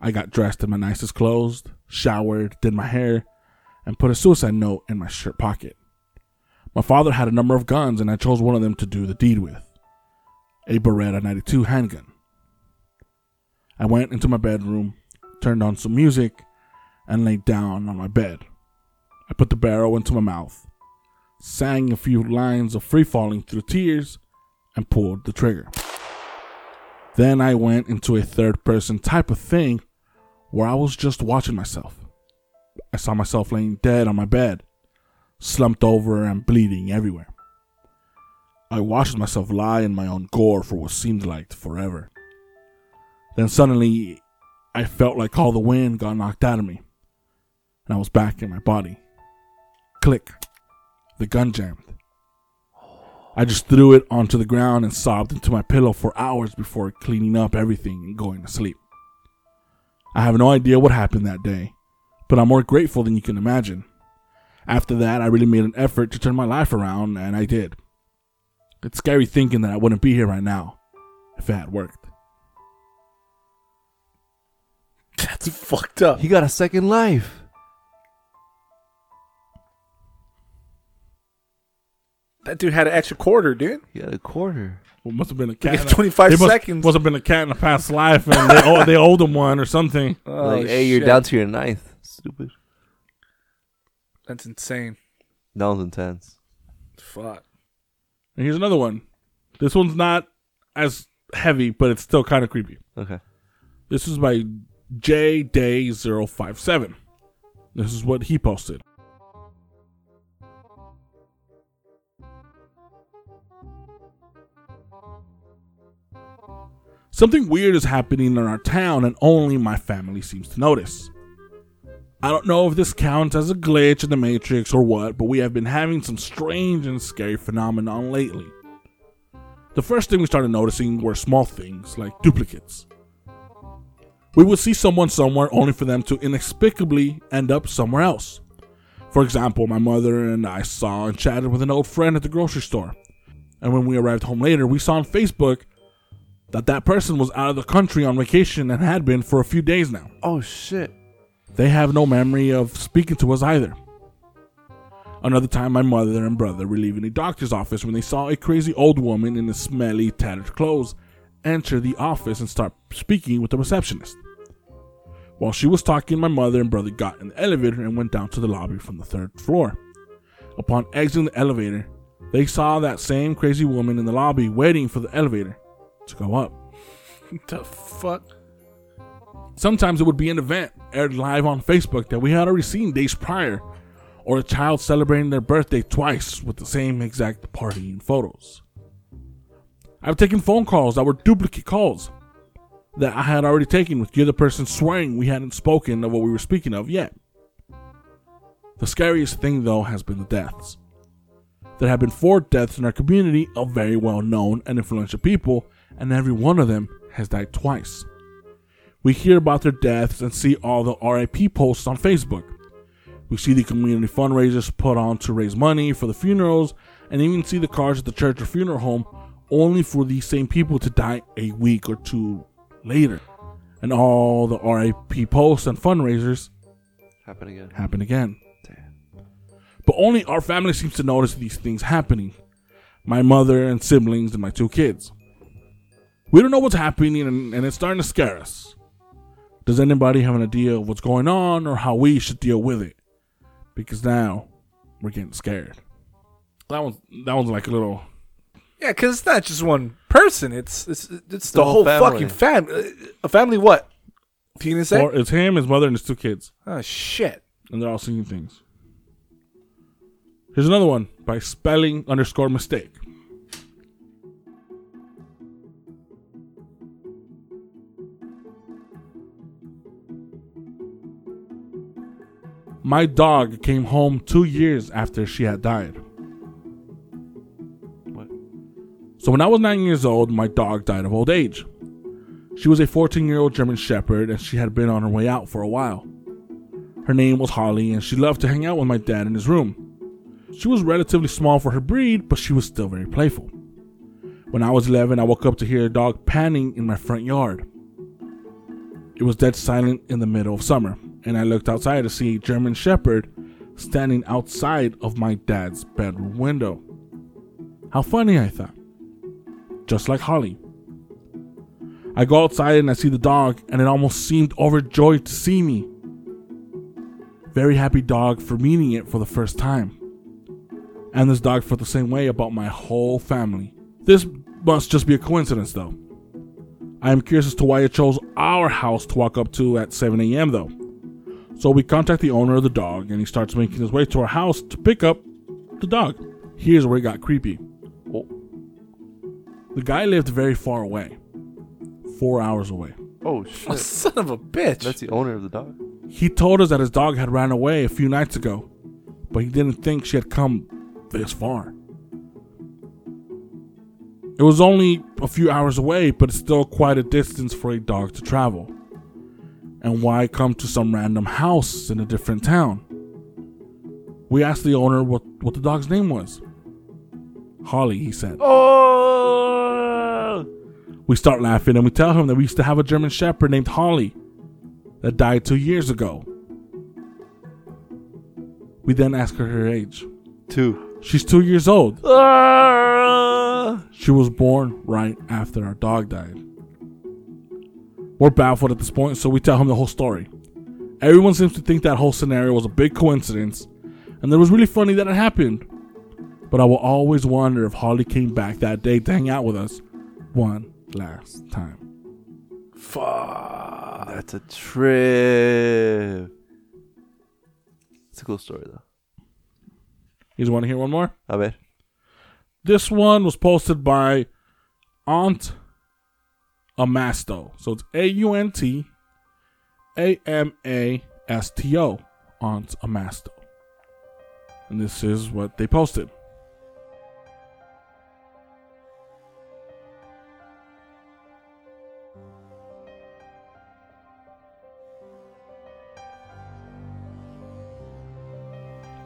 I got dressed in my nicest clothes, showered, did my hair, and put a suicide note in my shirt pocket. My father had a number of guns, and I chose one of them to do the deed with. A Beretta 92 handgun. I went into my bedroom, turned on some music, and laid down on my bed. I put the barrel into my mouth, sang a few lines of Free Falling Through Tears, and pulled the trigger. Then I went into a third-person type of thing where I was just watching myself. I saw myself laying dead on my bed, slumped over and bleeding everywhere. I watched myself lie in my own gore for what seemed like forever. Then suddenly, I felt like all the wind got knocked out of me, and I was back in my body. Click. The gun jammed. I just threw it onto the ground and sobbed into my pillow for hours before cleaning up everything and going to sleep. I have no idea what happened that day, but I'm more grateful than you can imagine. After that, I really made an effort to turn my life around, and I did. It's scary thinking that I wouldn't be here right now if it had worked. That's fucked up. He got a second life. That dude had an extra quarter, dude. He had a quarter. Well, must have been a cat. 25 seconds. Must have been a cat in a past life, and they owed him one or something. Oh, like, hey, you're down to your ninth. Stupid. That's insane. That was intense. Fuck. And here's another one. This one's not as heavy, but it's still kind of creepy. Okay. This is by JDay057. This is what he posted. Something weird is happening in our town, and only my family seems to notice. I don't know if this counts as a glitch in the Matrix or what, but we have been having some strange and scary phenomenon lately. The first thing we started noticing were small things like duplicates. We would see someone somewhere only for them to inexplicably end up somewhere else. For example, my mother and I saw and chatted with an old friend at the grocery store. And when we arrived home later, we saw on Facebook that that person was out of the country on vacation and had been for a few days now. Oh shit. They have no memory of speaking to us either. Another time, my mother and brother were leaving a doctor's office when they saw a crazy old woman in smelly, tattered clothes enter the office and start speaking with the receptionist. While she was talking, my mother and brother got in the elevator and went down to the lobby from the third floor. Upon exiting the elevator, they saw that same crazy woman in the lobby waiting for the elevator to go up. What the fuck? Sometimes it would be an event aired live on Facebook that we had already seen days prior, or a child celebrating their birthday twice with the same exact party and photos. I've taken phone calls that were duplicate calls that I had already taken, with the other person swearing we hadn't spoken of what we were speaking of yet. The scariest thing, though, has been the deaths. There have been 4 deaths in our community of very well-known and influential people, and every one of them has died twice. We hear about their deaths and see all the RIP posts on Facebook. We see the community fundraisers put on to raise money for the funerals, and even see the cars at the church or funeral home, only for these same people to die a week or 2 later. And all the RIP posts and fundraisers happen again. Damn. But only our family seems to notice these things happening. My mother and siblings and my 2 kids. We don't know what's happening, and it's starting to scare us. Does anybody have an idea of what's going on or how we should deal with it? Because now, we're getting scared. That one's like a little. Yeah, because it's not just one person. It's the whole family. Fucking family. A family what? You didn't say? Or it's him, his mother, and his two kids. Oh, shit. And they're all singing things. Here's another one by spelling_mistake. My dog came home 2 years after she had died. What? So when I was 9 years old, my dog died of old age. She was a 14-year-old German Shepherd, and she had been on her way out for a while. Her name was Holly, and she loved to hang out with my dad in his room. She was relatively small for her breed, but she was still very playful. When I was 11, I woke up to hear a dog panting in my front yard. It was dead silent in the middle of summer, and I looked outside to see a German Shepherd standing outside of my dad's bedroom window. How funny, I thought. Just like Holly. I go outside and I see the dog, and it almost seemed overjoyed to see me. Very happy dog for meeting it for the first time. And this dog felt the same way about my whole family. This must just be a coincidence, though. I am curious as to why it chose our house to walk up to at 7 a.m., though. So we contact the owner of the dog, and he starts making his way to our house to pick up the dog. Here's where it got creepy. Oh. The guy lived very far away. 4 hours away. Oh, shit. Oh, son of a bitch. That's the owner of the dog. He told us that his dog had ran away a few nights ago, but he didn't think she had come this far. It was only a few hours away, but it's still quite a distance for a dog to travel. And why come to some random house in a different town? We asked the owner what the dog's name was. Holly, he said. Oh! We start laughing and we tell him that we used to have a German Shepherd named Holly that died 2 years ago. We then ask her her age. 2. She's 2 years old. Ah! She was born right after our dog died. We're baffled at this point, so we tell him the whole story. Everyone seems to think that whole scenario was a big coincidence, and it was really funny that it happened. But I will always wonder if Holly came back that day to hang out with us one last time. Fuck. That's a trip. It's a cool story, though. You just want to hear one more? I bet. This one was posted by Aunt Amasto. So it's Aunt Amasto. Aunt Amasto. And this is what they posted.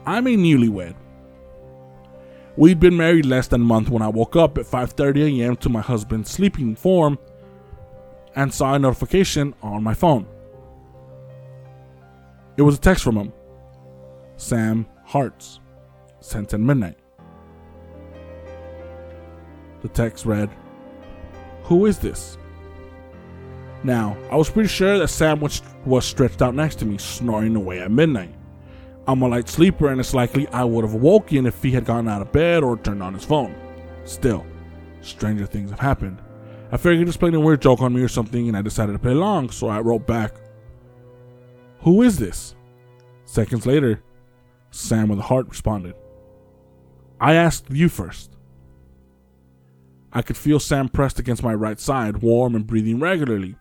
I'm a newlywed. We'd been married less than a month when I woke up at 5:30 a.m. to my husband's sleeping form and saw a notification on my phone. It was a text from him. Sam Hearts, sent at midnight. The text read, "Who is this?" Now, I was pretty sure that Sam was stretched out next to me, snoring away at midnight. I'm a light sleeper, and it's likely I would have woken if he had gotten out of bed or turned on his phone. Still, stranger things have happened. I figured he was playing a weird joke on me or something, and I decided to play along, so I wrote back, "Who is this?" Seconds later, Sam with a heart responded, "I asked you first." I could feel Sam pressed against my right side, warm and breathing regularly.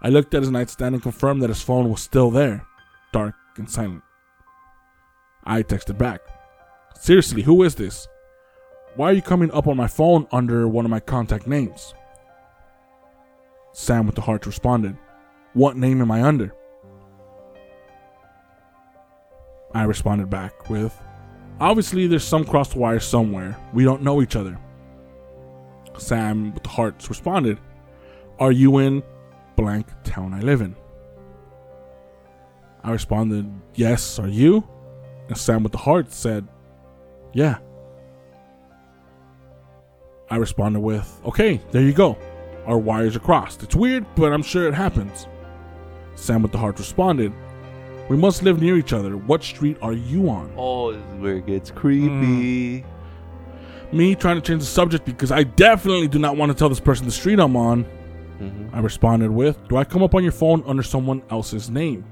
I looked at his nightstand and confirmed that his phone was still there, dark and silent. I texted back, "Seriously, who is this? Why are you coming up on my phone under one of my contact names?" Sam with the heart responded, "What name am I under?" I responded back with, "Obviously there's some crossed wire somewhere. We don't know each other." Sam with the hearts responded, "Are you in blank town I live in?" I responded, "Yes, are you?" And Sam with the heart said, "Yeah." I responded with, "Okay, there you go. Our wires are crossed. It's weird, but I'm sure it happens." Sam with the heart responded, "We must live near each other. What street are you on?" Oh, this is where it gets creepy. me trying to change the subject because I definitely do not want to tell this person the street I'm on. Mm-hmm. I responded with, do I come up on your phone under someone else's name?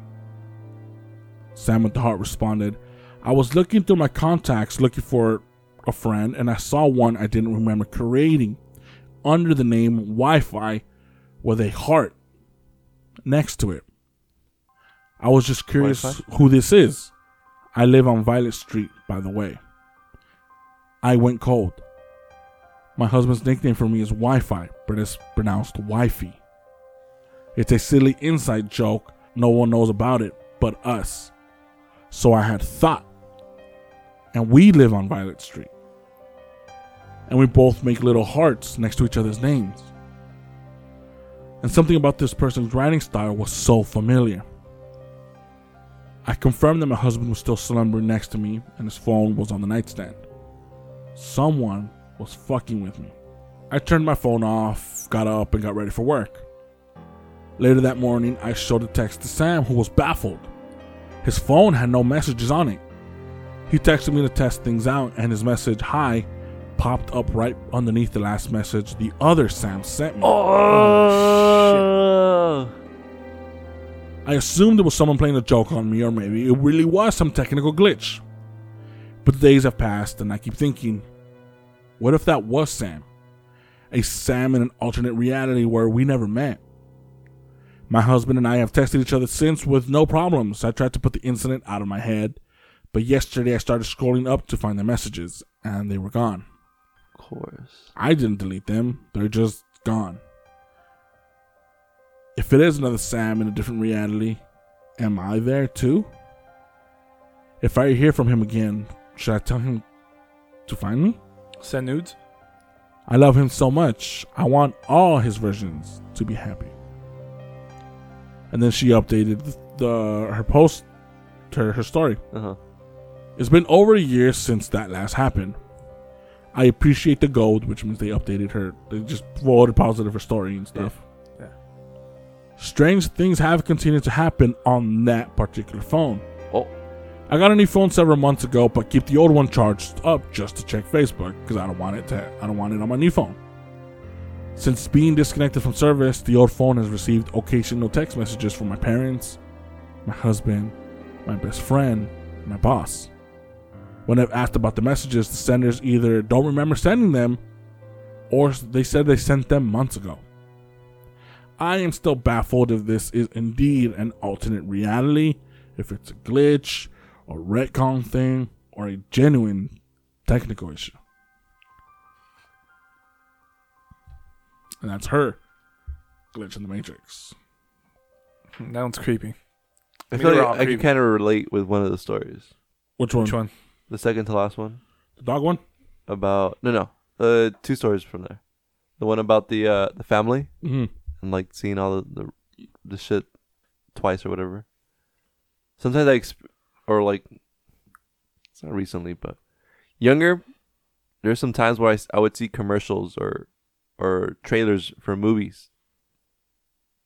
Sam with the heart responded, I was looking through my contacts looking for a friend and I saw one I didn't remember creating under the name Wi-Fi with a heart next to it. I was just curious Wi-Fi? Who this is. I live on Violet Street, by the way. I went cold. My husband's nickname for me is Wi-Fi, but it's pronounced Wifey. It's a silly inside joke. No one knows about it but us. So I had thought. And we live on Violet Street. And we both make little hearts next to each other's names. And something about this person's writing style was so familiar. I confirmed that my husband was still slumbering next to me and his phone was on the nightstand. Someone was fucking with me. I turned my phone off, got up, and got ready for work. Later that morning, I showed a text to Sam, who was baffled. His phone had no messages on it. He texted me to test things out, and his message, hi, popped up right underneath the last message the other Sam sent me. Oh, shit. I assumed it was someone playing a joke on me, or maybe it really was some technical glitch. But the days have passed, and I keep thinking, what if that was Sam? A Sam in an alternate reality where we never met. My husband and I have texted each other since with no problems. I tried to put the incident out of my head, but yesterday I started scrolling up to find the messages, and they were gone. Of course. I didn't delete them. They're just gone. If it is another Sam in a different reality, am I there too? If I hear from him again, should I tell him to find me? Send nudes? I love him so much. I want all his versions to be happy. And then she updated her post to her story. Uh-huh. It's been over a year since that last happened. I appreciate the gold, which means they updated her. They just voted positive her story and stuff. Yeah. Strange things have continued to happen on that particular phone. Oh. I got a new phone several months ago, but keep the old one charged up just to check Facebook because I don't want it on my new phone. Since being disconnected from service, the old phone has received occasional text messages from my parents, my husband, my best friend, and my boss. When I've asked about the messages, the senders either don't remember sending them, or they said they sent them months ago. I am still baffled if this is indeed an alternate reality, if it's a glitch, a retcon thing, or a genuine technical issue. And that's her glitch in the Matrix. That one's creepy. I feel like I can kind of relate with one of the stories. Which one? The second to last one. The dog one? Two stories from there. The one about the family. Mm-hmm. And like seeing all the shit twice or whatever. Sometimes it's not recently, but younger, there's some times where I would see commercials or trailers for movies.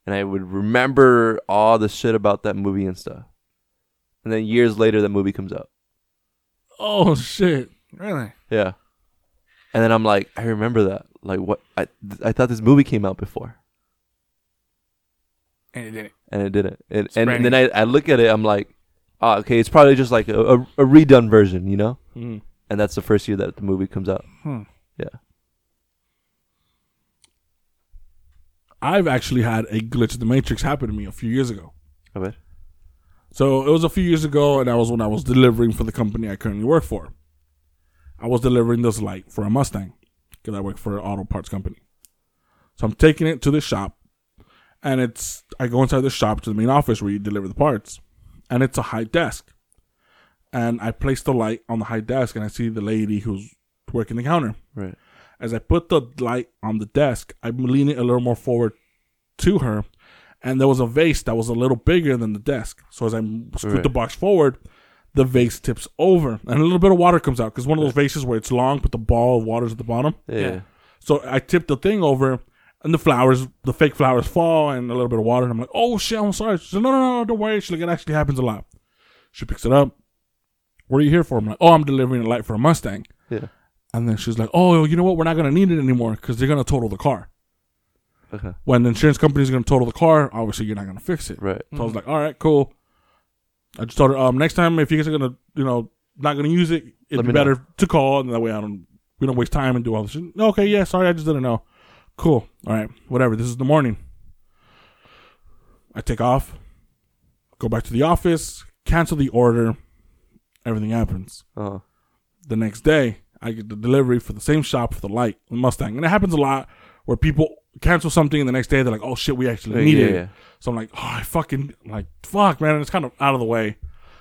And I would remember all the shit about that movie and stuff. And then years later, that movie comes out. Oh, shit. Really? Yeah. And then I'm like, I remember that. Like, what? I thought this movie came out before. And it didn't. And then I look at it, I'm like, oh, okay, it's probably just like a redone version, you know? Mm. And that's the first year that the movie comes out. Hmm. Yeah. I've actually had a glitch in the Matrix happen to me a few years ago. I bet. So it was a few years ago, and that was when I was delivering for the company I currently work for. I was delivering this light for a Mustang because I work for an auto parts company. So I'm taking it to the shop. And I go inside the shop to the main office where you deliver the parts. And it's a high desk. And I place the light on the high desk and I see the lady who's working the counter. Right. As I put the light on the desk, I'm leaning a little more forward to her. And there was a vase that was a little bigger than the desk. So as I scoot the box forward, the vase tips over. And a little bit of water comes out. Because one of those vases where it's long, but the ball of water's at the bottom. Yeah. So I tip the thing over. And the fake flowers fall and a little bit of water. And I'm like, oh, shit, I'm sorry. She said, no, don't worry. She's like, it actually happens a lot. She picks it up. What are you here for? I'm like, oh, I'm delivering a light for a Mustang. Yeah. And then she's like, oh, you know what? We're not going to need it anymore because they're going to total the car. Okay. When the insurance company's going to total the car, obviously you're not going to fix it. Right. So I was like, all right, cool. I just told her, next time if you guys are going to, you know, not going to use it, it'd be better to call, and that way we don't waste time and do all this. Okay, yeah, sorry, I just didn't know. Cool. All right, whatever. This is the morning. I take off, go back to the office, cancel the order. Everything happens. Uh-huh. The next day, I get the delivery for the same shop for the light, the Mustang. And it happens a lot where people cancel something and the next day they're like, oh shit, we actually need it. Yeah. So I'm like, fuck, man. And it's kind of out of the way.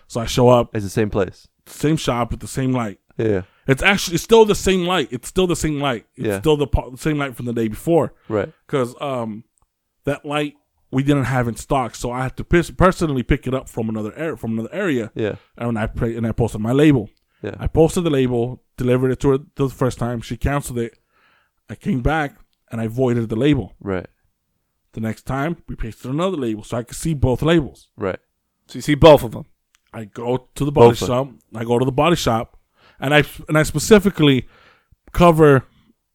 So I show up. It's the same place. Same shop with the same light. Yeah. It's still the same light. It's still the same light. It's still the same light from the day before. Right. Because that light we didn't have in stock, so I had to personally pick it up from another area. Yeah. And I posted my label. Yeah. I posted the label, delivered it to her the first time. She canceled it. I came back and I voided the label. Right. The next time we pasted another label, so I could see both labels. Right. So you see both of them. I go to the body shop. I go to the body shop, and I specifically cover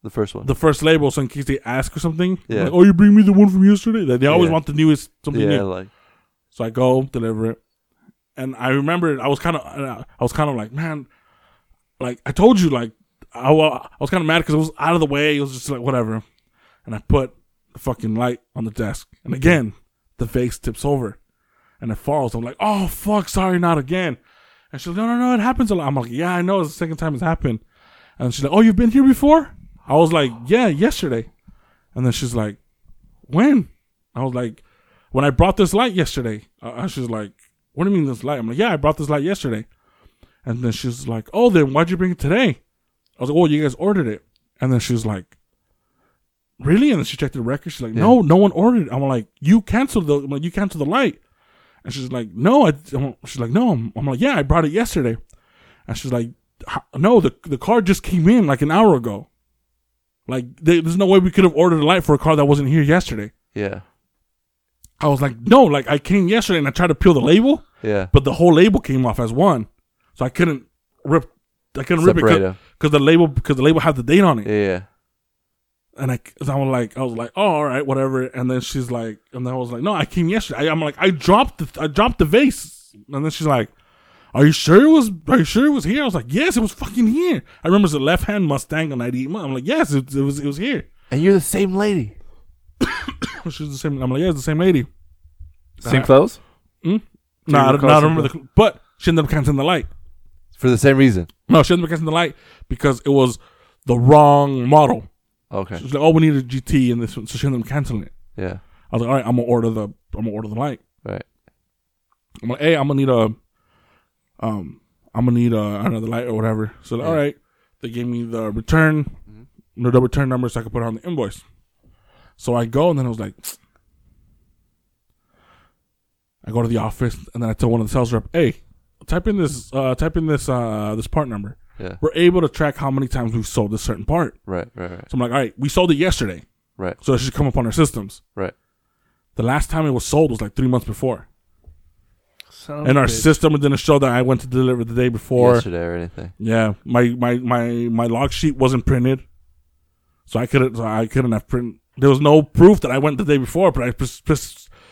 the first one, the first label, so in case they ask or something, like, oh, you bring me the one from yesterday. They always want the newest, something new. Like, so I go deliver it, and I remember I was kind of like, man, like I told you, like I was kind of mad because it was out of the way. It was just like whatever, and I put the fucking light on the desk, and again, the vase tips over. And it falls. I'm like, oh, fuck, sorry, not again. And she's like, no, it happens a lot. I'm like, yeah, I know. It's the second time it's happened. And she's like, oh, you've been here before? I was like, yeah, yesterday. And then she's like, when? I was like, when I brought this light yesterday. She's like, what do you mean this light? I'm like, yeah, I brought this light yesterday. And then she's like, oh, then why'd you bring it today? I was like, oh, you guys ordered it. And then she's like, really? And then she checked the record. She's like, no one ordered it. I'm like, you canceled the light. And she's like, no. I'm like, yeah, I brought it yesterday. And she's like, no, the car just came in like an hour ago. Like, there's no way we could have ordered a light for a car that wasn't here yesterday. Yeah. I was like, no, like, I came yesterday and I tried to peel the label. Yeah. But the whole label came off as one. So I couldn't rip it because the label had the date on it. Yeah. And I was like, oh, all right, whatever. And then she's like, and then I was like, no, I came yesterday. I'm like, I dropped the vase. And then she's like, are you sure it was here? I was like, yes, it was fucking here. I remember it's a left hand Mustang on 98. I'm like, yes, it was here. And you're the same lady. She's the same. I'm like, yeah, it's the same lady. Same clothes? No, I don't remember the clothes. But she ended up canceling the light. For the same reason? No, she ended up canceling the light because it was the wrong model. Okay. She's like, oh, we need a GT in this one, so she ended up canceling it. Yeah. I was like, all right, I'm gonna order the light. Right. I'm like, hey, I'm gonna need another light or whatever. So like, all right, they gave me the return, the return number, so I could put it on the invoice. So I go, and then I was like, I go to the office, and then I tell one of the sales rep, hey, type in this part number. Yeah. We're able to track how many times we've sold a certain part. Right. So I'm like, all right, we sold it yesterday. Right. So it should come up on our systems. Right. The last time it was sold was like 3 months before. And our system didn't show that I went to deliver the day before. Yesterday or anything. Yeah. My log sheet wasn't printed. So I couldn't have printed. There was no proof that I went the day before, but I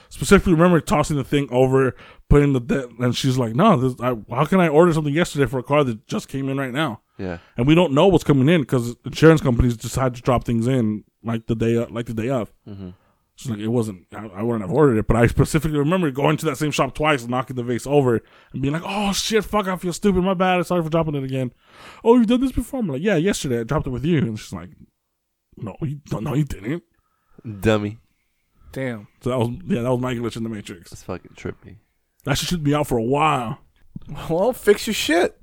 specifically remember tossing the thing over, putting the and she's like, no, how can I order something yesterday for a car that just came in right now? Yeah. And we don't know what's coming in because insurance companies decide to drop things in like the day of. Mm-hmm. She's like, it wasn't, I wouldn't have ordered it, but I specifically remember going to that same shop twice, knocking the vase over and being like, oh shit, fuck, I feel stupid, my bad, sorry for dropping it again. Oh, you've done this before? I'm like, yeah, yesterday I dropped it with you. And she's like, no, you didn't. Dummy. Damn. So that was my glitch in the Matrix. That's fucking trippy. That shit should be out for a while. Well, fix your shit.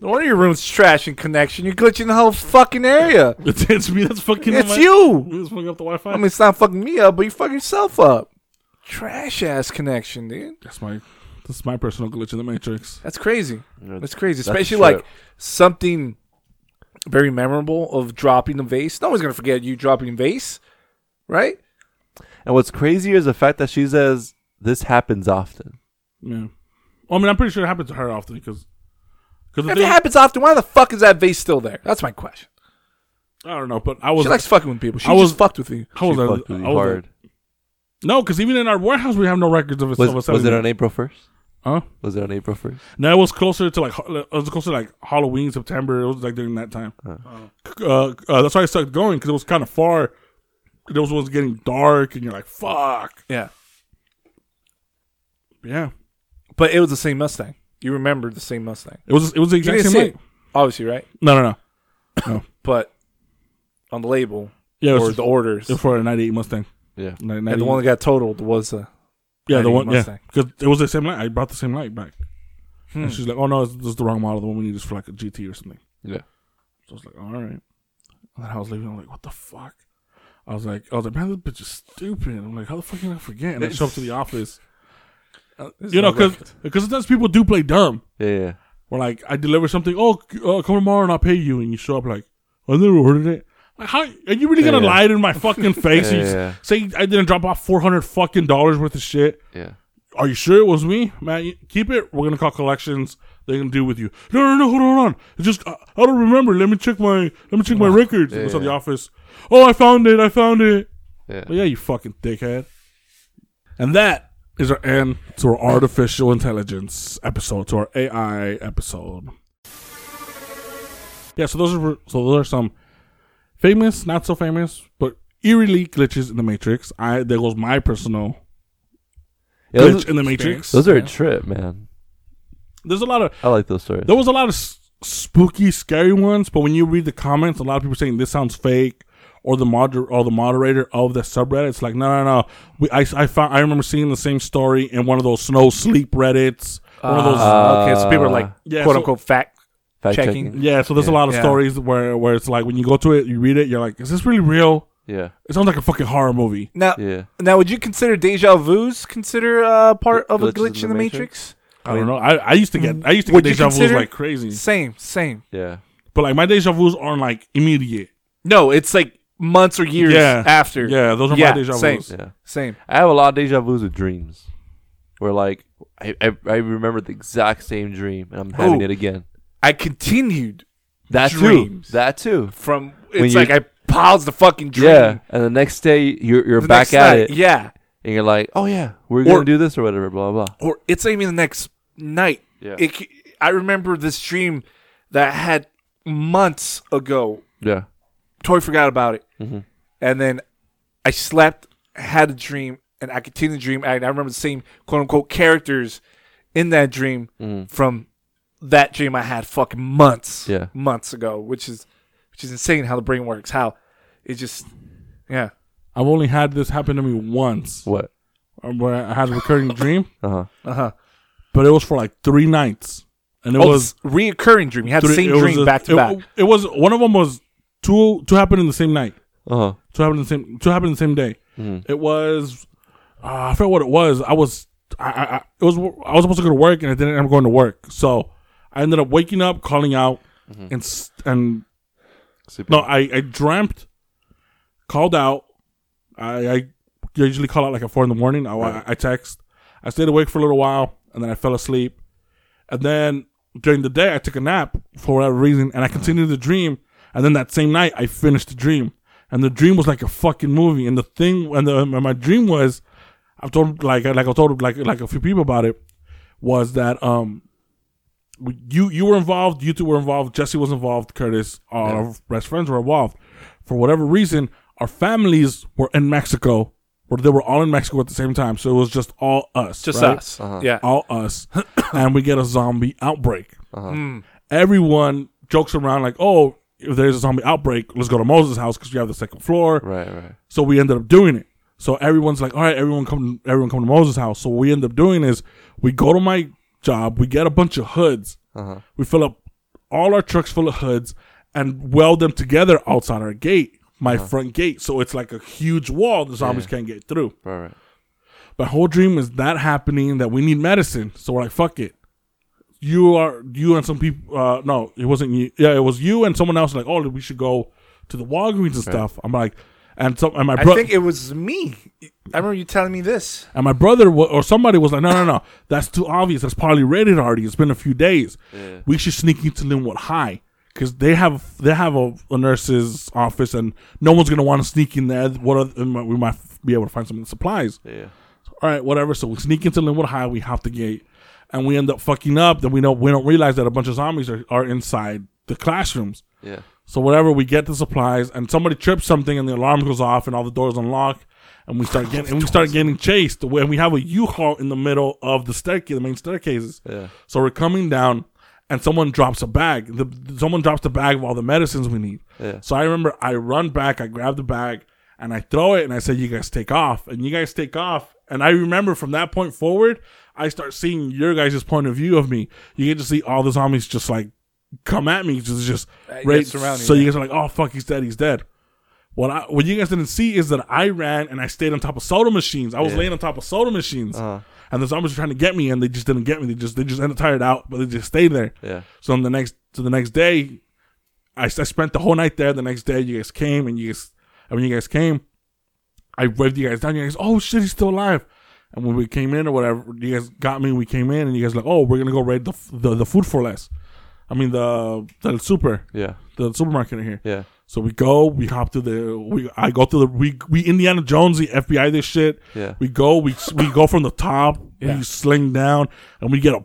One of your room's trash and connection. You're glitching the whole fucking area. It's me that's fucking up. It's you. It's fucking up the Wi-Fi. I mean, it's not fucking me up, but you fuck yourself up. Trash ass connection, dude. That's my personal glitch in the Matrix. That's crazy. That's crazy. Especially like something very memorable of dropping the vase. No one's gonna forget you dropping the vase, right? And what's crazier is the fact that she says this happens often. Yeah. Well, I mean, I'm pretty sure it happened to her often because If it happens often, why the fuck is that vase still there? That's my question. I don't know, but I was. She likes fucking with people. She just fucked with you. I was hard. No, because even in our warehouse, we have no records of it. Was it on April 1st? Huh? Was it on April 1st? No, it was closer to like Halloween, September. It was like during that time. That's why I started going, because it was kind of far. It was getting dark, and you're like, fuck. Yeah. But it was the same Mustang. You remember the same Mustang. It was the exact same one. Obviously, right? No. But on the label, or the orders. It was for a 98 Mustang. Yeah. And the one that got totaled was a Mustang. Yeah, because it was the same light. I brought the same light back. And she's like, oh, no, this is the wrong model. The one we need is for like a GT or something. Yeah. So I was like, all right. And then I was leaving. I'm like, what the fuck? I was like, man, this bitch is stupid. I'm like, how the fuck can I forget? And I show up to the office. You know, because sometimes people do play dumb. Yeah. Or like, I deliver something. Oh, come tomorrow and I'll pay you. And you show up like, I never ordered it. Like, how are you really gonna lie to my fucking face? Say I didn't drop off $400 worth of shit. Yeah. Are you sure it was me, man? Keep it. We're gonna call collections. They're gonna deal with you. No. Hold on. It's just I don't remember. Let me check my records. It was at the office. Oh, I found it. Yeah. But yeah, you fucking dickhead. And that is our end to our artificial intelligence episode, to our AI episode. Yeah. So those are some famous, not so famous, but eerily glitches in the Matrix. There goes my personal glitch in the Matrix. Those are a trip, man. There's a lot of... I like those stories. There was a lot of spooky, scary ones, but when you read the comments, a lot of people saying this sounds fake, or the moderator of the subreddit, it's like, no. I remember seeing the same story in one of those snow sleep Reddits. One of those... Okay, so people are like, quote-unquote, fact checking. Yeah, so there's a lot of stories where it's like when you go to it, you read it, you're like, is this really real? Yeah. It sounds like a fucking horror movie. Now would you consider deja vu's part of a glitch in the Matrix? I don't know. I used to get deja vu's like crazy. Same. Yeah. But like my deja vu's aren't like immediate. No, it's like months or years after. Yeah, those are my deja vu's. Same. I have a lot of deja vu's with dreams. Where like I remember the exact same dream and I'm having it again. I continued that dreams. That too. From I paused the fucking dream. Yeah, and the next day you're back at it. Yeah, and you're like, oh yeah, we're gonna do this or whatever, blah blah. Or it's even the next night. Yeah, I remember this dream that I had months ago. Yeah, totally forgot about it, and then I slept, had a dream, and I continued the dream. And I remember the same quote unquote characters in that dream from that dream I had fucking months ago, which is insane how the brain works, how it just, yeah. I've only had this happen to me once. What? Where I had a recurring dream. But it was for like 3 nights. And it was a reoccurring dream. You had the same dream back to back. It was, one of them was two happened in the same night. Two happened in the same day. It was, I forget what it was. I was supposed to go to work and I didn't end up going to work. So I ended up waking up, calling out, I dreamt, called out. I usually call out like at 4 a.m. I text. I stayed awake for a little while, and then I fell asleep. And then during the day, I took a nap for whatever reason, and I continued the dream. And then that same night, I finished the dream. And the dream was like a fucking movie. And my dream was, I've told a few people about it, was that You were involved. You two were involved. Jesse was involved. Curtis, our best friends, were involved. For whatever reason, our families were in Mexico, or they were all in Mexico at the same time. So it was just all us. All us. And we get a zombie outbreak. Everyone jokes around like, "Oh, if there's a zombie outbreak, let's go to Moses' house because we have the second floor." Right. So we ended up doing it. So everyone's like, "All right, everyone come to Moses' house." So what we end up doing is we go to my job, we get a bunch of hoods, we fill up all our trucks full of hoods and weld them together outside our gate, my front gate, so it's like a huge wall the zombies can't get through. Right. My whole dream is that happening, that we need medicine, so we're like, fuck it. You and some people, no, it wasn't you, yeah, it was you and someone else, like, oh, we should go to the Walgreens and stuff. I'm like, And my I think it was me. I remember you telling me this. And my brother or somebody was like, no. That's too obvious. That's probably rated already. It's been a few days. Yeah. We should sneak into Linwood High because they have a nurse's office and no one's going to want to sneak in there. We might be able to find some supplies. Yeah. All right, whatever. So we sneak into Linwood High. We hop the gate and we end up fucking up. Then we don't realize that a bunch of zombies are inside the classrooms. Yeah. So whatever, we get the supplies, and somebody trips something, and the alarm goes off, and all the doors unlock, and we start getting chased. And we have a U-Haul in the middle of the staircase, the main staircases. Yeah. So we're coming down, and someone drops a bag. Someone drops the bag of all the medicines we need. Yeah. So I remember I run back, I grab the bag, and I throw it, and I say, "You guys take off," and you guys take off. And I remember from that point forward, I start seeing your guys' point of view of me. You get to see all the zombies just like come at me, just right surrounding. So you guys are like, "Oh fuck, he's dead." What you guys didn't see is that I ran and I stayed on top of soda machines. I was laying on top of soda machines, and the zombies were trying to get me, and they just didn't get me. They just ended up tired out, but they just stayed there. Yeah. So on the next day, I spent the whole night there. The next day, you guys came, and when you guys came, I waved you guys down. You guys, "Oh shit, he's still alive." And when we came in or whatever, you guys got me. We came in, and you guys were like, "Oh, we're gonna go raid the food for less." I mean the super, yeah, the supermarket in here, yeah. So we go, we hop to the, we I go to the, we Indiana Jones, the FBI, this shit, yeah. We go from the top, yeah. We sling down, and we get all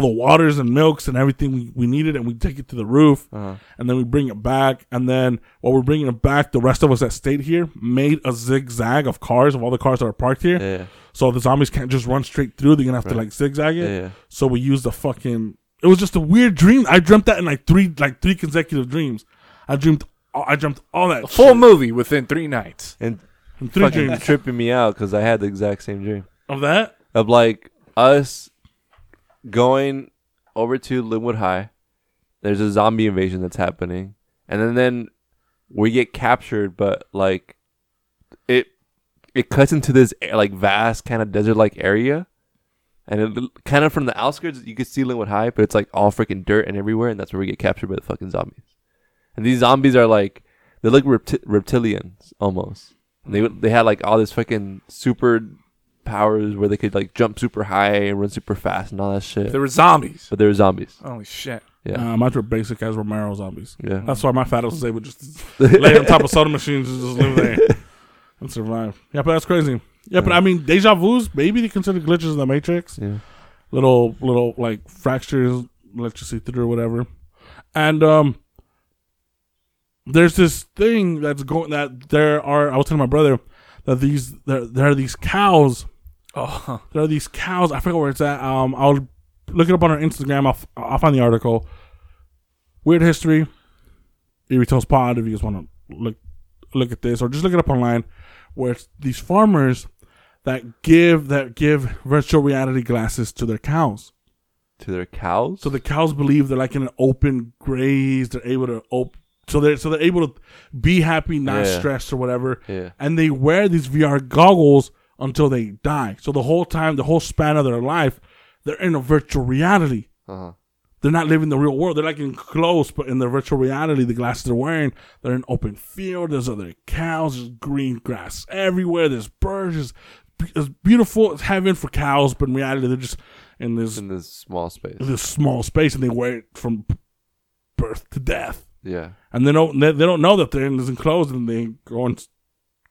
the waters and milks and everything we needed, and we take it to the roof, and then we bring it back, and then while we're bringing it back, the rest of us that stayed here made a zigzag of all the cars that are parked here, yeah. So the zombies can't just run straight through; they're gonna have to like zigzag it. Yeah. So we use the fucking. It was just a weird dream. I dreamt that in like three consecutive dreams. I dreamt all that. A full movie within 3 nights. And 3 dreams. Tripping me out because I had the exact same dream. Of that? Of like us going over to Linwood High. There's a zombie invasion that's happening. And then we get captured, but like it cuts into this like vast kind of desert-like area. And it, kind of from the outskirts, you could see Linwood High, but it's like all freaking dirt and everywhere, and that's where we get captured by the fucking zombies. And these zombies are like, they look reptilians almost. And they had like all this fucking super powers where they could like jump super high and run super fast and all that shit. But they were zombies. Holy shit. Yeah. Mine were basic as Romero zombies. Yeah. That's why my fat ass was able to just lay on top of soda machines and just live there and survive. Yeah, but that's crazy. Yeah, but I mean, deja vu's, maybe they consider glitches in the Matrix. Yeah. Little like fractures, electricity through or whatever. And there's this thing that's going that there are. I was telling my brother that there are these cows. Oh, there are these cows. I forget where it's at. I'll look it up on our Instagram. I'll find the article. Weird history. Irritos Pod. If you guys want to look at this or just look it up online, where it's these farmers that give virtual reality glasses to their cows. To their cows? So the cows believe they're like in an open graze. They're able to so they're able to be happy, not stressed or whatever. Yeah. And they wear these VR goggles until they die. So the whole time, the whole span of their life, they're in a virtual reality. Uh-huh. They're not living the real world. They're like enclosed, but in their virtual reality, the glasses they're wearing, they're in open field. There's other cows. There's green grass everywhere. There's birds. It's beautiful. It's heaven for cows, but in reality, they're just in this small space. This small space, and they wear it from birth to death. Yeah. And they don't know that they're in this enclosed, and they go and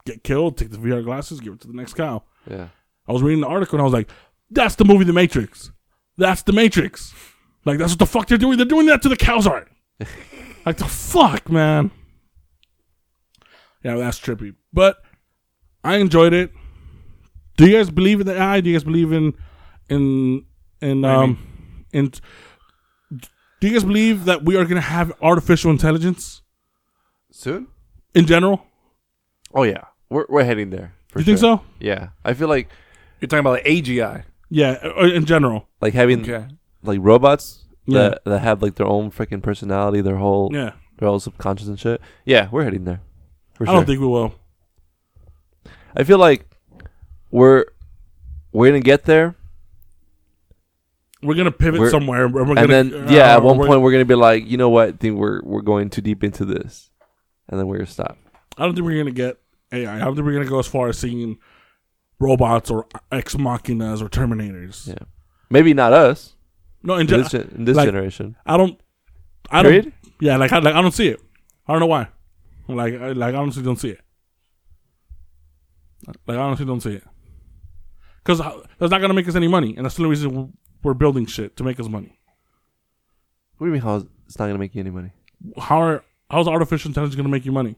get killed, take the VR glasses, give it to the next cow. Yeah. I was reading the article, and I was like, that's the movie The Matrix. That's The Matrix. Like, that's what the fuck they're doing. They're doing that to the cows art. Like, the fuck, man. Yeah, that's trippy. But I enjoyed it. Do you guys believe in the AI? Do you guys believe in do you guys believe that we are going to have artificial intelligence? Soon? In general? Oh, yeah. We're heading there. For you sure. Think so? Yeah. I feel like you're talking about like AGI. Yeah, in general. Like having... Okay. Like robots that have like their own freaking personality, their whole subconscious and shit. Yeah, we're heading there. I don't think we will. I feel like we're gonna get there. We're gonna pivot somewhere, and then at one point we're gonna be like, you know what? I think we're going too deep into this, and then we're gonna stop. I don't think we're gonna get AI. I don't think we're gonna go as far as seeing robots or ex machinas or Terminators. Yeah, maybe not us. No, in this generation, I don't. Period? Yeah, I don't see it. I don't know why. I honestly don't see it. Because that's not gonna make us any money, and that's the only reason we're building shit, to make us money. What do you mean? How it's not gonna make you any money? How's artificial intelligence gonna make you money?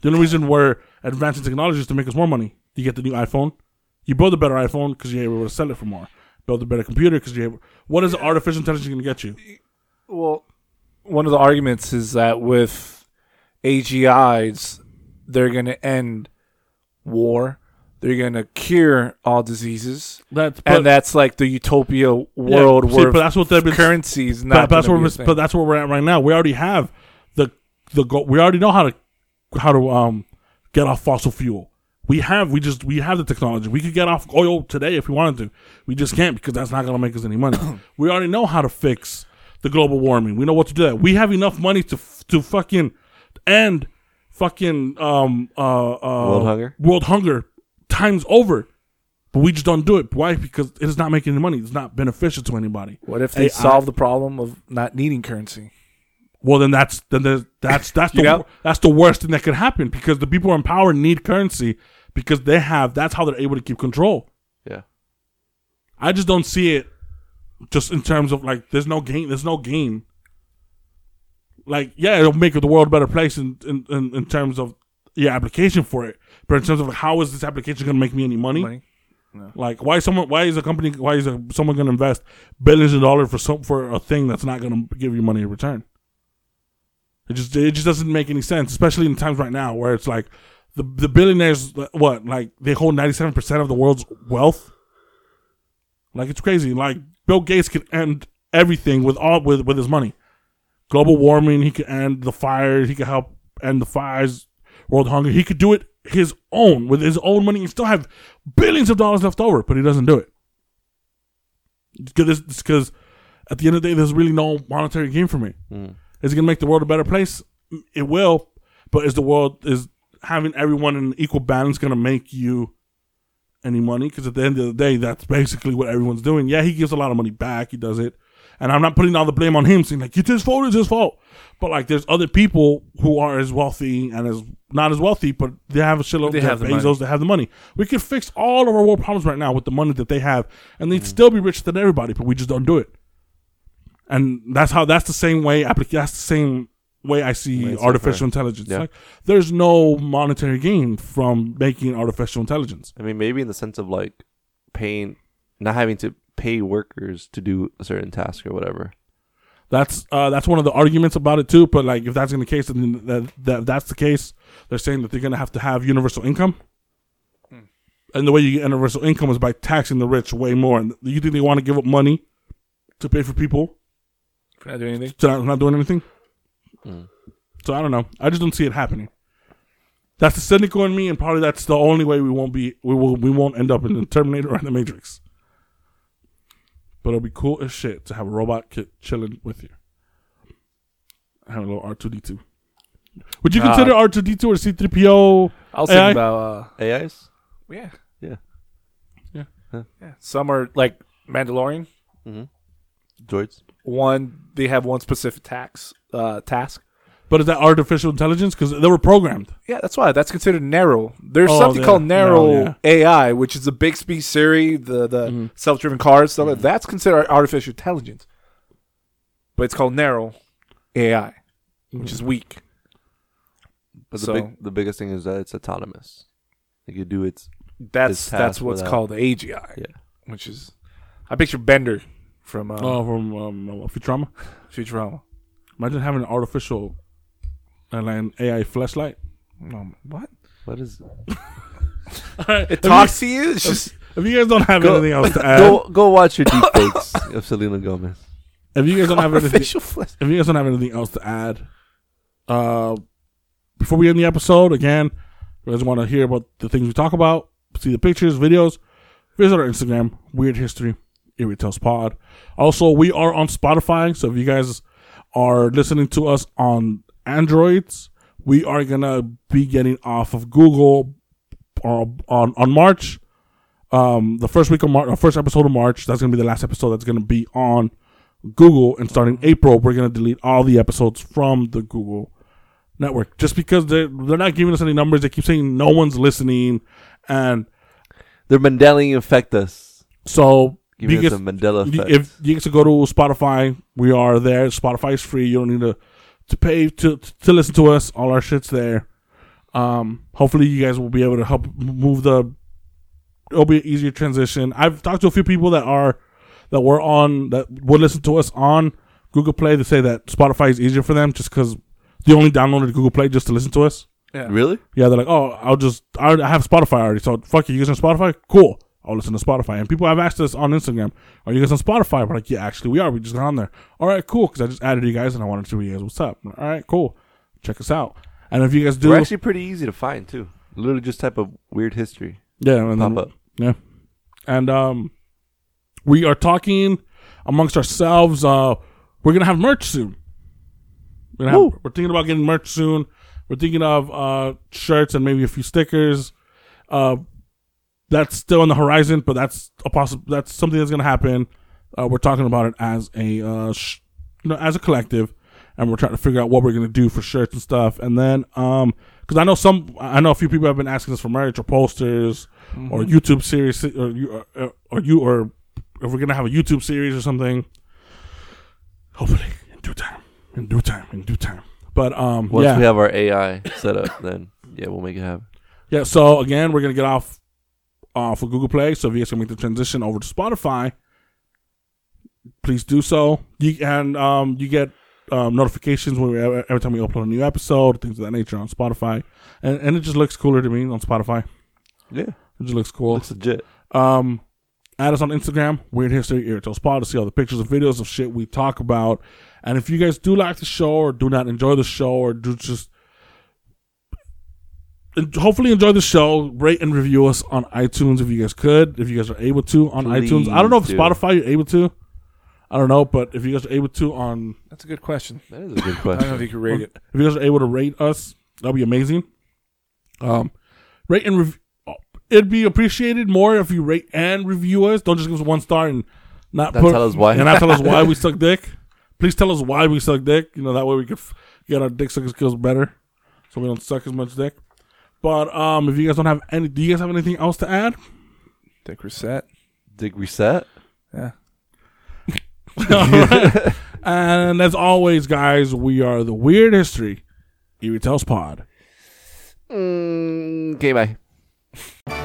The only reason we're advancing technology is to make us more money. You get the new iPhone, you build a better iPhone because you're able to sell it for more. Build a better computer because you're able. What is artificial intelligence gonna get you? Well, one of the arguments is that with AGIs, they're gonna end war. They're gonna cure all diseases, that's like the utopia world where that's what currencies. But that's where we're at right now. We already have the goal. We already know how to get off fossil fuel. We have the technology. We could get off oil today if we wanted to. We just can't because that's not gonna make us any money. We already know how to fix the global warming. We know what to do. We have enough money to fucking end world hunger. Times over, but we just don't do it. Why? Because it is not making any money. It's not beneficial to anybody. What if they solve the problem of not needing currency? Well, then that's the worst thing that could happen, because the people in power need currency because that's how they're able to keep control. Yeah, I just don't see it. Just in terms of there's no gain. It'll make the world a better place in terms of your application for it. But in terms of how is this application going to make me any money? No. Why is someone going to invest billions of dollars for a thing that's not going to give you money in return? It just doesn't make any sense, especially in times right now where it's like the billionaires they hold 97% of the world's wealth. It's crazy. Bill Gates could end everything with his money. Global warming, he could end the fires. He could help end the fires. World hunger, he could do it with his own money and still have billions of dollars left over, but he doesn't do it. Because at the end of the day, there's really no monetary gain from it. Is it going to make the world a better place? It will, but is having everyone in equal balance going to make you any money? Because at the end of the day, that's basically what everyone's doing. Yeah, he gives a lot of money back. He does it. And I'm not putting all the blame on him, saying it's his fault, But there's other people who are as wealthy and as not as wealthy, but they have a shitload of Bezos, they have the money. We could fix all of our world problems right now with the money that they have, and they'd still be richer than everybody, but we just don't do it. And that's the same way I see artificial intelligence. Yeah. There's no monetary gain from making artificial intelligence. I mean, maybe in the sense of not having to pay workers to do a certain task or whatever. That's one of the arguments about it too. But if that's in the case, then that's the case. They're saying that they're gonna have to have universal income, and the way you get universal income is by taxing the rich way more. And you think they want to give up money to pay for people for not doing anything? So I don't know. I just don't see it happening. That's the cynical in me, and probably that's the only way we won't end up in the Terminator or in the Matrix. But it'll be cool as shit to have a robot kid chilling with you. I have a little R2-D2. Would you consider R2-D2 or C-3PO I was thinking about AIs. Yeah. Some are like Mandalorian. Mm-hmm. Droids. They have one specific task. But is that artificial intelligence? Because they were programmed. Yeah, that's why. That's considered narrow. There's something called narrow AI, which is the Bixby, Siri, the self-driven cars. Stuff. That's considered artificial intelligence. But it's called narrow AI, which is weak. But the biggest thing is that it's autonomous. It can do its That's what's called the AGI, which is... I picture Bender from Futurama. Imagine having an artificial... And an AI flashlight. What? What is it? Right, it talks to you. It's just if you guys don't have anything else to add, go watch your deepfakes of Selena Gomez. If you guys don't have anything else to add, before we end the episode, again, if you guys want to hear about the things we talk about, see the pictures, videos, visit our Instagram, Weird History Irritates Pod. Also, we are on Spotify, so if you guys are listening to us on Androids, we are gonna be getting off of Google on March, the first week of March, our first episode of March. That's gonna be the last episode that's gonna be on Google. And starting April, we're gonna delete all the episodes from the Google network, just because they're not giving us any numbers. They keep saying no one's listening, and they're Mandela Effect us. So you get Mandela Effect. If you get to go to Spotify, we are there. Spotify is free. You don't need to pay to listen to us. All our shit's there. Hopefully you guys will be able to help move the. It'll be an easier transition. I've talked to a few people that would listen to us on Google Play. They say that Spotify is easier for them just because they only downloaded Google Play just to listen to us. Yeah. Really? Yeah. They're like, oh, I have Spotify already. So fuck you. You guys on Spotify? Cool. I'll listen to Spotify. And people have asked us on Instagram, are you guys on Spotify? We're like, yeah, actually we are. We just got on there. All right, cool. Because I just added you guys and I wanted to show you guys what's up. All right, cool. Check us out. And if you guys do, we're actually pretty easy to find too. Literally just type of weird history. Yeah, and pop up. Yeah, and we are talking amongst ourselves. We're gonna have merch soon. We're thinking about getting merch soon. We're thinking of shirts and maybe a few stickers. That's still on the horizon, but that's something that's gonna happen. We're talking about it as a as a collective. And we're trying to figure out what we're going to do for shirts and stuff. And then, because I know a few people have been asking us for merch or posters or YouTube series or if we're going to have a YouTube series or something. Hopefully in due time. But, once we have our AI set up, then yeah, we'll make it happen. Yeah. So again, we're going to get off of Google Play. So if you guys can make the transition over to Spotify, please do so. You get notifications when every time we upload a new episode, things of that nature on Spotify, and it just looks cooler to me on Spotify. Yeah, it just looks cool. Looks legit. Add us on Instagram, Weird History Irritable Spot, to see all the pictures and videos of shit we talk about. And if you guys do like the show or do not enjoy the show or do just hopefully enjoy the show, rate and review us on iTunes if you guys are able to on iTunes. I don't know if Spotify you're able to. I don't know, but if you guys are able to on... That's a good question. That is a good question. I don't know if you can rate it. If you guys are able to rate us, that would be amazing. Rate and review... It'd be appreciated more if you rate and review us. Don't just give us one star and not tell us why we suck dick. Please tell us why we suck dick. You know, that way we could get our dick sucking skills better so we don't suck as much dick. But if you guys don't have any... Do you guys have anything else to add? Dick reset. Dick reset? Yeah. Right. And as always, guys, we are the Weird History Irritels Pod. Okay, bye.